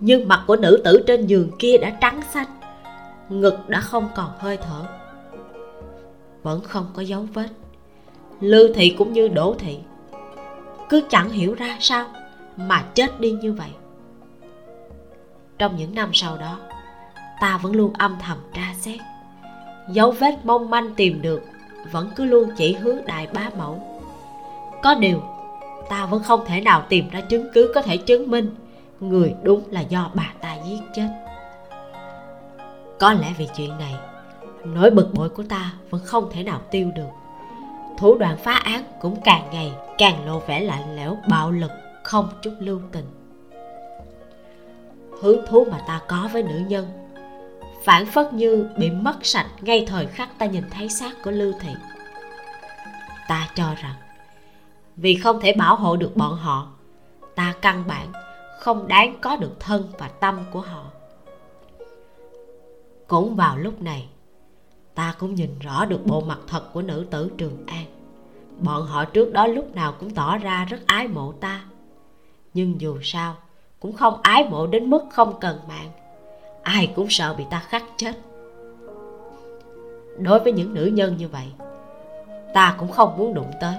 nhưng mặt của nữ tử trên giường kia đã trắng xanh, ngực đã không còn hơi thở. Vẫn không có dấu vết. Lưu Thị cũng như Đỗ Thị cứ chẳng hiểu ra sao mà chết đi như vậy. Trong những năm sau đó, ta vẫn luôn âm thầm tra xét. Dấu vết mong manh tìm được vẫn cứ luôn chỉ hướng Đại Bá Mẫu. Có điều ta vẫn không thể nào tìm ra chứng cứ có thể chứng minh người đúng là do bà ta giết chết. Có lẽ vì chuyện này, nỗi bực bội của ta vẫn không thể nào tiêu được. Thủ đoạn phá án cũng càng ngày càng lộ vẻ lạnh lẽo, bạo lực, không chút lưu tình. Hứng thú mà ta có với nữ nhân phảng phất như bị mất sạch ngay thời khắc ta nhìn thấy xác của Lưu Thị. Ta cho rằng vì không thể bảo hộ được bọn họ, ta căn bản không đáng có được thân và tâm của họ. Cũng vào lúc này, ta cũng nhìn rõ được bộ mặt thật của nữ tử Trường An. Bọn họ trước đó lúc nào cũng tỏ ra rất ái mộ ta, nhưng dù sao cũng không ái mộ đến mức không cần mạng. Ai cũng sợ bị ta khắc chết. Đối với những nữ nhân như vậy, ta cũng không muốn đụng tới.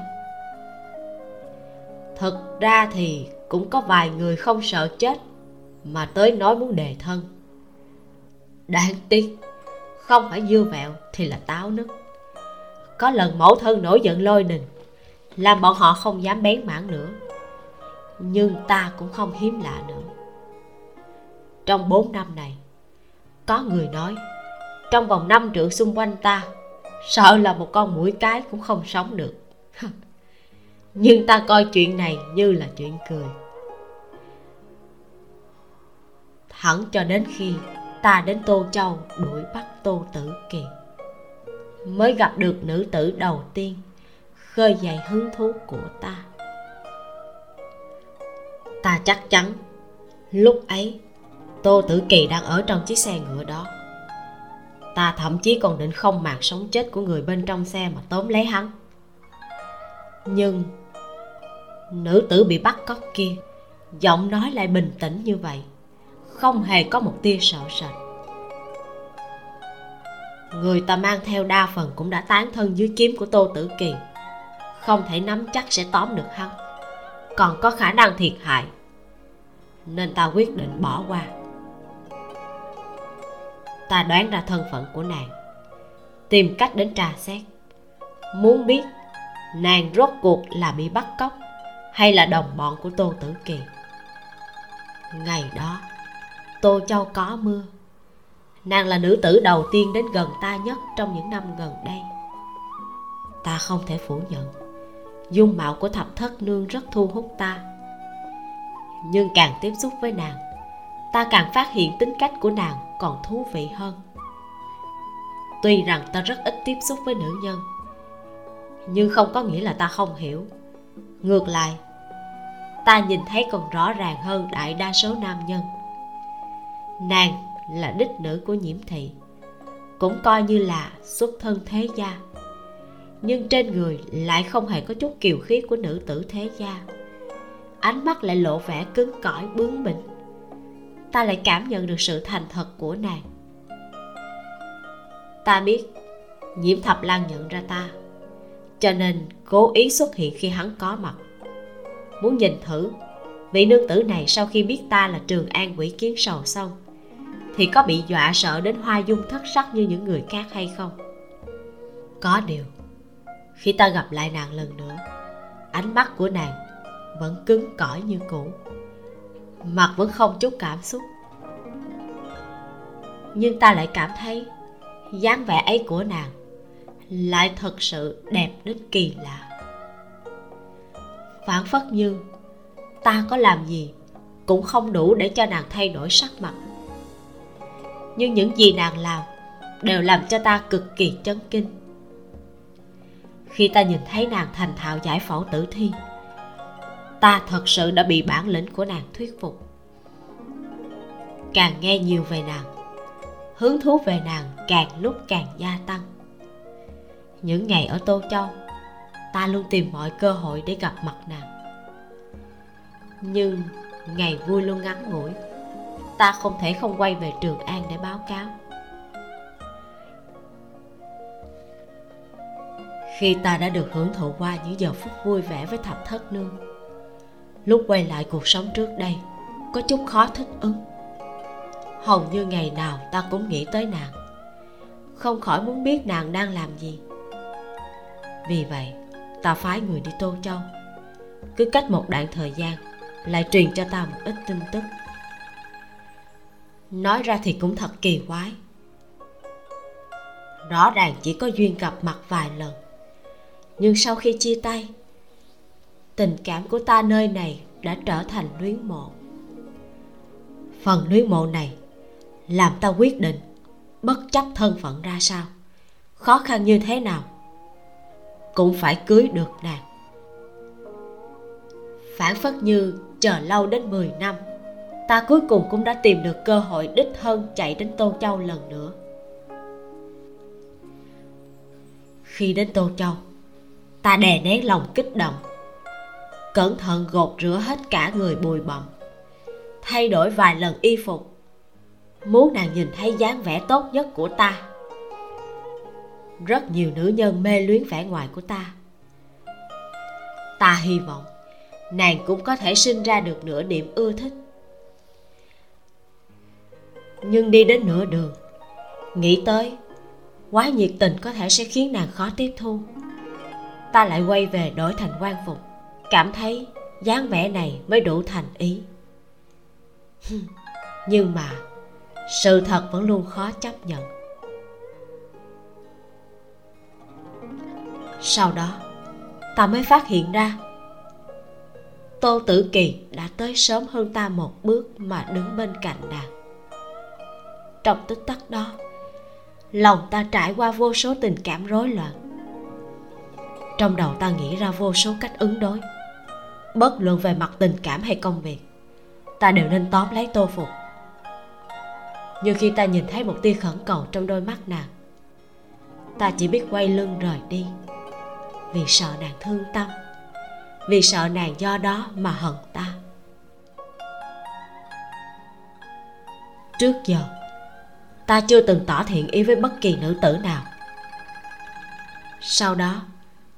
Thật ra thì cũng có vài người không sợ chết mà tới nói muốn đề thân. Đáng tiếc, không phải dưa vẹo thì là táo nứt. Có lần mẫu thân nổi giận lôi đình, làm bọn họ không dám bén mảng nữa. Nhưng ta cũng không hiếm lạ nữa. Trong 4 năm này, có người nói trong vòng 5 trượng xung quanh ta, sợ là một con muỗi cái cũng không sống được. Nhưng ta coi chuyện này như là chuyện cười. Thẳng cho đến khi ta đến Tô Châu đuổi bắt Tô Tử Kiệt, mới gặp được nữ tử đầu tiên khơi dậy hứng thú của ta. Ta chắc chắn lúc ấy Tô Tử Kỳ đang ở trong chiếc xe ngựa đó. Ta thậm chí còn định không màng sống chết của người bên trong xe mà tóm lấy hắn. Nhưng nữ tử bị bắt cóc kia, giọng nói lại bình tĩnh như vậy, không hề có một tia sợ sệt. Người ta mang theo đa phần cũng đã tán thân dưới kiếm của Tô Tử Kỳ, không thể nắm chắc sẽ tóm được hắn, còn có khả năng thiệt hại, nên ta quyết định bỏ qua. Ta đoán ra thân phận của nàng, tìm cách đến tra xét, muốn biết nàng rốt cuộc là bị bắt cóc hay là đồng bọn của Tô Tử Kỳ. Ngày đó Tô Châu có mưa, nàng là nữ tử đầu tiên đến gần ta nhất trong những năm gần đây. Ta không thể phủ nhận dung mạo của Thập Thất Nương rất thu hút ta, nhưng càng tiếp xúc với nàng, ta càng phát hiện tính cách của nàng còn thú vị hơn. Tuy rằng ta rất ít tiếp xúc với nữ nhân, nhưng không có nghĩa là ta không hiểu. Ngược lại, ta nhìn thấy còn rõ ràng hơn đại đa số nam nhân. Nàng là đích nữ của Nhiễm Thị, cũng coi như là xuất thân thế gia, nhưng trên người lại không hề có chút kiều khí của nữ tử thế gia. Ánh mắt lại lộ vẻ cứng cỏi bướng bỉnh. Ta lại cảm nhận được sự thành thật của nàng. Ta biết Nhiễm Thập Lan nhận ra ta, cho nên cố ý xuất hiện khi hắn có mặt, muốn nhìn thử vị nương tử này sau khi biết ta là Trường An quỷ kiến sầu xong thì có bị dọa sợ đến hoa dung thất sắc như những người khác hay không. Có điều khi ta gặp lại nàng lần nữa, ánh mắt của nàng vẫn cứng cỏi như cũ, mặt vẫn không chút cảm xúc. Nhưng ta lại cảm thấy dáng vẻ ấy của nàng lại thật sự đẹp đến kỳ lạ. Phảng phất như ta có làm gì cũng không đủ để cho nàng thay đổi sắc mặt, nhưng những gì nàng làm đều làm cho ta cực kỳ chấn kinh. Khi ta nhìn thấy nàng thành thạo giải phẫu tử thi, ta thật sự đã bị bản lĩnh của nàng thuyết phục. Càng nghe nhiều về nàng, hứng thú về nàng càng lúc càng gia tăng. Những ngày ở Tô Châu, ta luôn tìm mọi cơ hội để gặp mặt nàng. Nhưng ngày vui luôn ngắn ngủi, ta không thể không quay về Trường An để báo cáo. Khi ta đã được hưởng thụ qua những giờ phút vui vẻ với Thập Thất Nương, lúc quay lại cuộc sống trước đây có chút khó thích ứng. Hầu như ngày nào ta cũng nghĩ tới nàng, không khỏi muốn biết nàng đang làm gì. Vì vậy ta phái người đi Tô Châu, cứ cách một đoạn thời gian lại truyền cho ta một ít tin tức. Nói ra thì cũng thật kỳ quái, rõ ràng chỉ có duyên gặp mặt vài lần, nhưng sau khi chia tay, tình cảm của ta nơi này đã trở thành luyến mộ. Phần luyến mộ này làm ta quyết định, bất chấp thân phận ra sao, khó khăn như thế nào, cũng phải cưới được nàng. Phản phất như chờ lâu đến 10 năm, ta cuối cùng cũng đã tìm được cơ hội đích thân chạy đến Tô Châu lần nữa. Khi đến Tô Châu, ta đè nén lòng kích động, cẩn thận gột rửa hết cả người bụi bặm, thay đổi vài lần y phục, muốn nàng nhìn thấy dáng vẻ tốt nhất của ta. Rất nhiều nữ nhân mê luyến vẻ ngoài của ta. Ta hy vọng nàng cũng có thể sinh ra được nửa điểm ưa thích. Nhưng đi đến nửa đường, nghĩ tới quá nhiệt tình có thể sẽ khiến nàng khó tiếp thu, ta lại quay về đổi thành quan phục, cảm thấy dáng vẻ này mới đủ thành ý. Nhưng mà sự thật vẫn luôn khó chấp nhận. Sau đó ta mới phát hiện ra Tô Tử Kỳ đã tới sớm hơn ta một bước mà đứng bên cạnh nàng. Trong tích tắc đó, lòng ta trải qua vô số tình cảm rối loạn. Trong đầu ta nghĩ ra vô số cách ứng đối, bất luận về mặt tình cảm hay công việc, ta đều nên tóm lấy Tô Phục. Nhưng khi ta nhìn thấy một tia khẩn cầu trong đôi mắt nàng, ta chỉ biết quay lưng rời đi, vì sợ nàng thương tâm, vì sợ nàng do đó mà hận ta. Trước giờ ta chưa từng tỏ thiện ý với bất kỳ nữ tử nào. Sau đó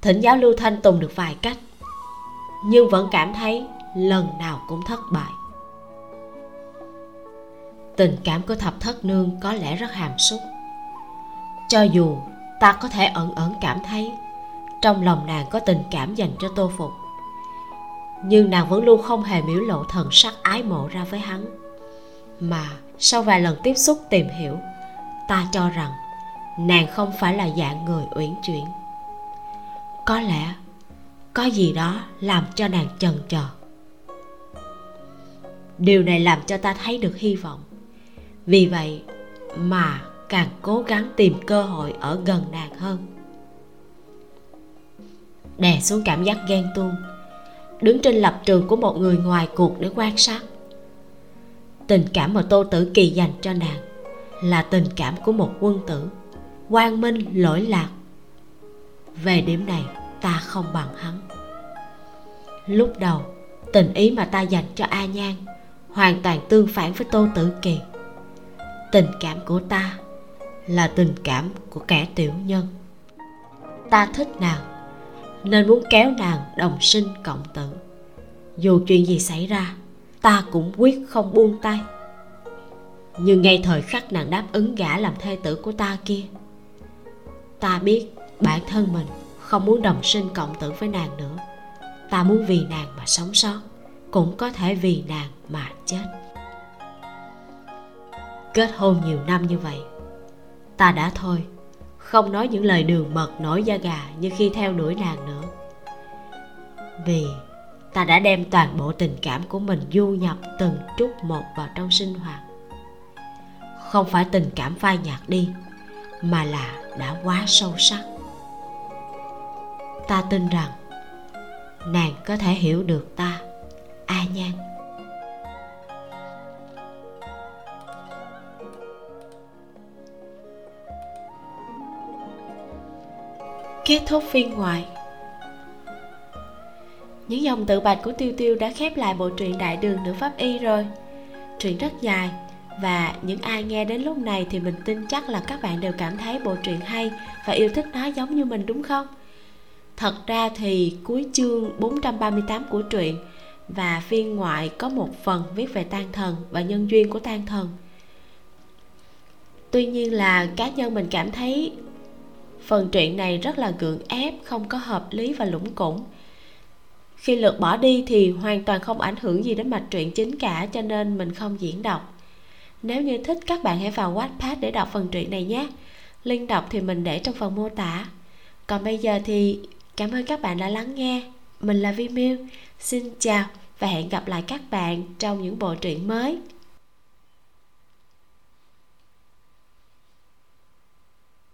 thỉnh giáo Lưu Thanh Tùng được vài cách, nhưng vẫn cảm thấy lần nào cũng thất bại. Tình cảm của Thập Thất Nương có lẽ rất hàm súc. Cho dù ta có thể ẩn ẩn cảm thấy trong lòng nàng có tình cảm dành cho Tô Phục, nhưng nàng vẫn luôn không hề biểu lộ thần sắc ái mộ ra với hắn. Mà sau vài lần tiếp xúc tìm hiểu, ta cho rằng nàng không phải là dạng người uyển chuyển. Có lẽ có gì đó làm cho nàng chần chờ. Điều này làm cho ta thấy được hy vọng. Vì vậy mà càng cố gắng tìm cơ hội ở gần nàng hơn. Đè xuống cảm giác ghen tuông, đứng trên lập trường của một người ngoài cuộc để quan sát. Tình cảm mà Tô Tử Kỳ dành cho nàng là tình cảm của một quân tử, quang minh lỗi lạc. Về điểm này ta không bằng hắn. Lúc đầu tình ý mà ta dành cho A Nhan hoàn toàn tương phản với Tô Tử Kỳ. Tình cảm của ta là tình cảm của kẻ tiểu nhân. Ta thích nàng nên muốn kéo nàng đồng sinh cộng tử. Dù chuyện gì xảy ra, ta cũng quyết không buông tay. Nhưng ngay thời khắc nàng đáp ứng gả làm thê tử của ta kia, ta biết bản thân mình không muốn đồng sinh cộng tử với nàng nữa. Ta muốn vì nàng mà sống sót, cũng có thể vì nàng mà chết. Kết hôn nhiều năm như vậy, ta đã thôi, không nói những lời đường mật nổi da gà như khi theo đuổi nàng nữa. Vì ta đã đem toàn bộ tình cảm của mình du nhập từng chút một vào trong sinh hoạt. Không phải tình cảm phai nhạt đi, mà là đã quá sâu sắc. Ta tin rằng nàng có thể hiểu được ta, A Nhan. Kết thúc phiên ngoại. Những dòng tự bạch của Tiêu Tiêu đã khép lại bộ truyện Đại Đường Nữ Pháp Y rồi. Truyện rất dài, và những ai nghe đến lúc này thì mình tin chắc là các bạn đều cảm thấy bộ truyện hay và yêu thích nó giống như mình, đúng không? Thật ra thì cuối chương 438 của truyện và phiên ngoại có một phần viết về Tan Thần và nhân duyên của Tan Thần. Tuy nhiên là cá nhân mình cảm thấy phần truyện này rất là gượng ép, không có hợp lý và lũng củng. Khi lượt bỏ đi thì hoàn toàn không ảnh hưởng gì đến mạch truyện chính cả, cho nên mình không diễn đọc. Nếu như thích các bạn hãy vào Wattpad để đọc phần truyện này nhé. Link đọc thì mình để trong phần mô tả. Còn bây giờ thì cảm ơn các bạn đã lắng nghe. Mình là Vy Miu, xin chào và hẹn gặp lại các bạn trong những bộ truyện mới.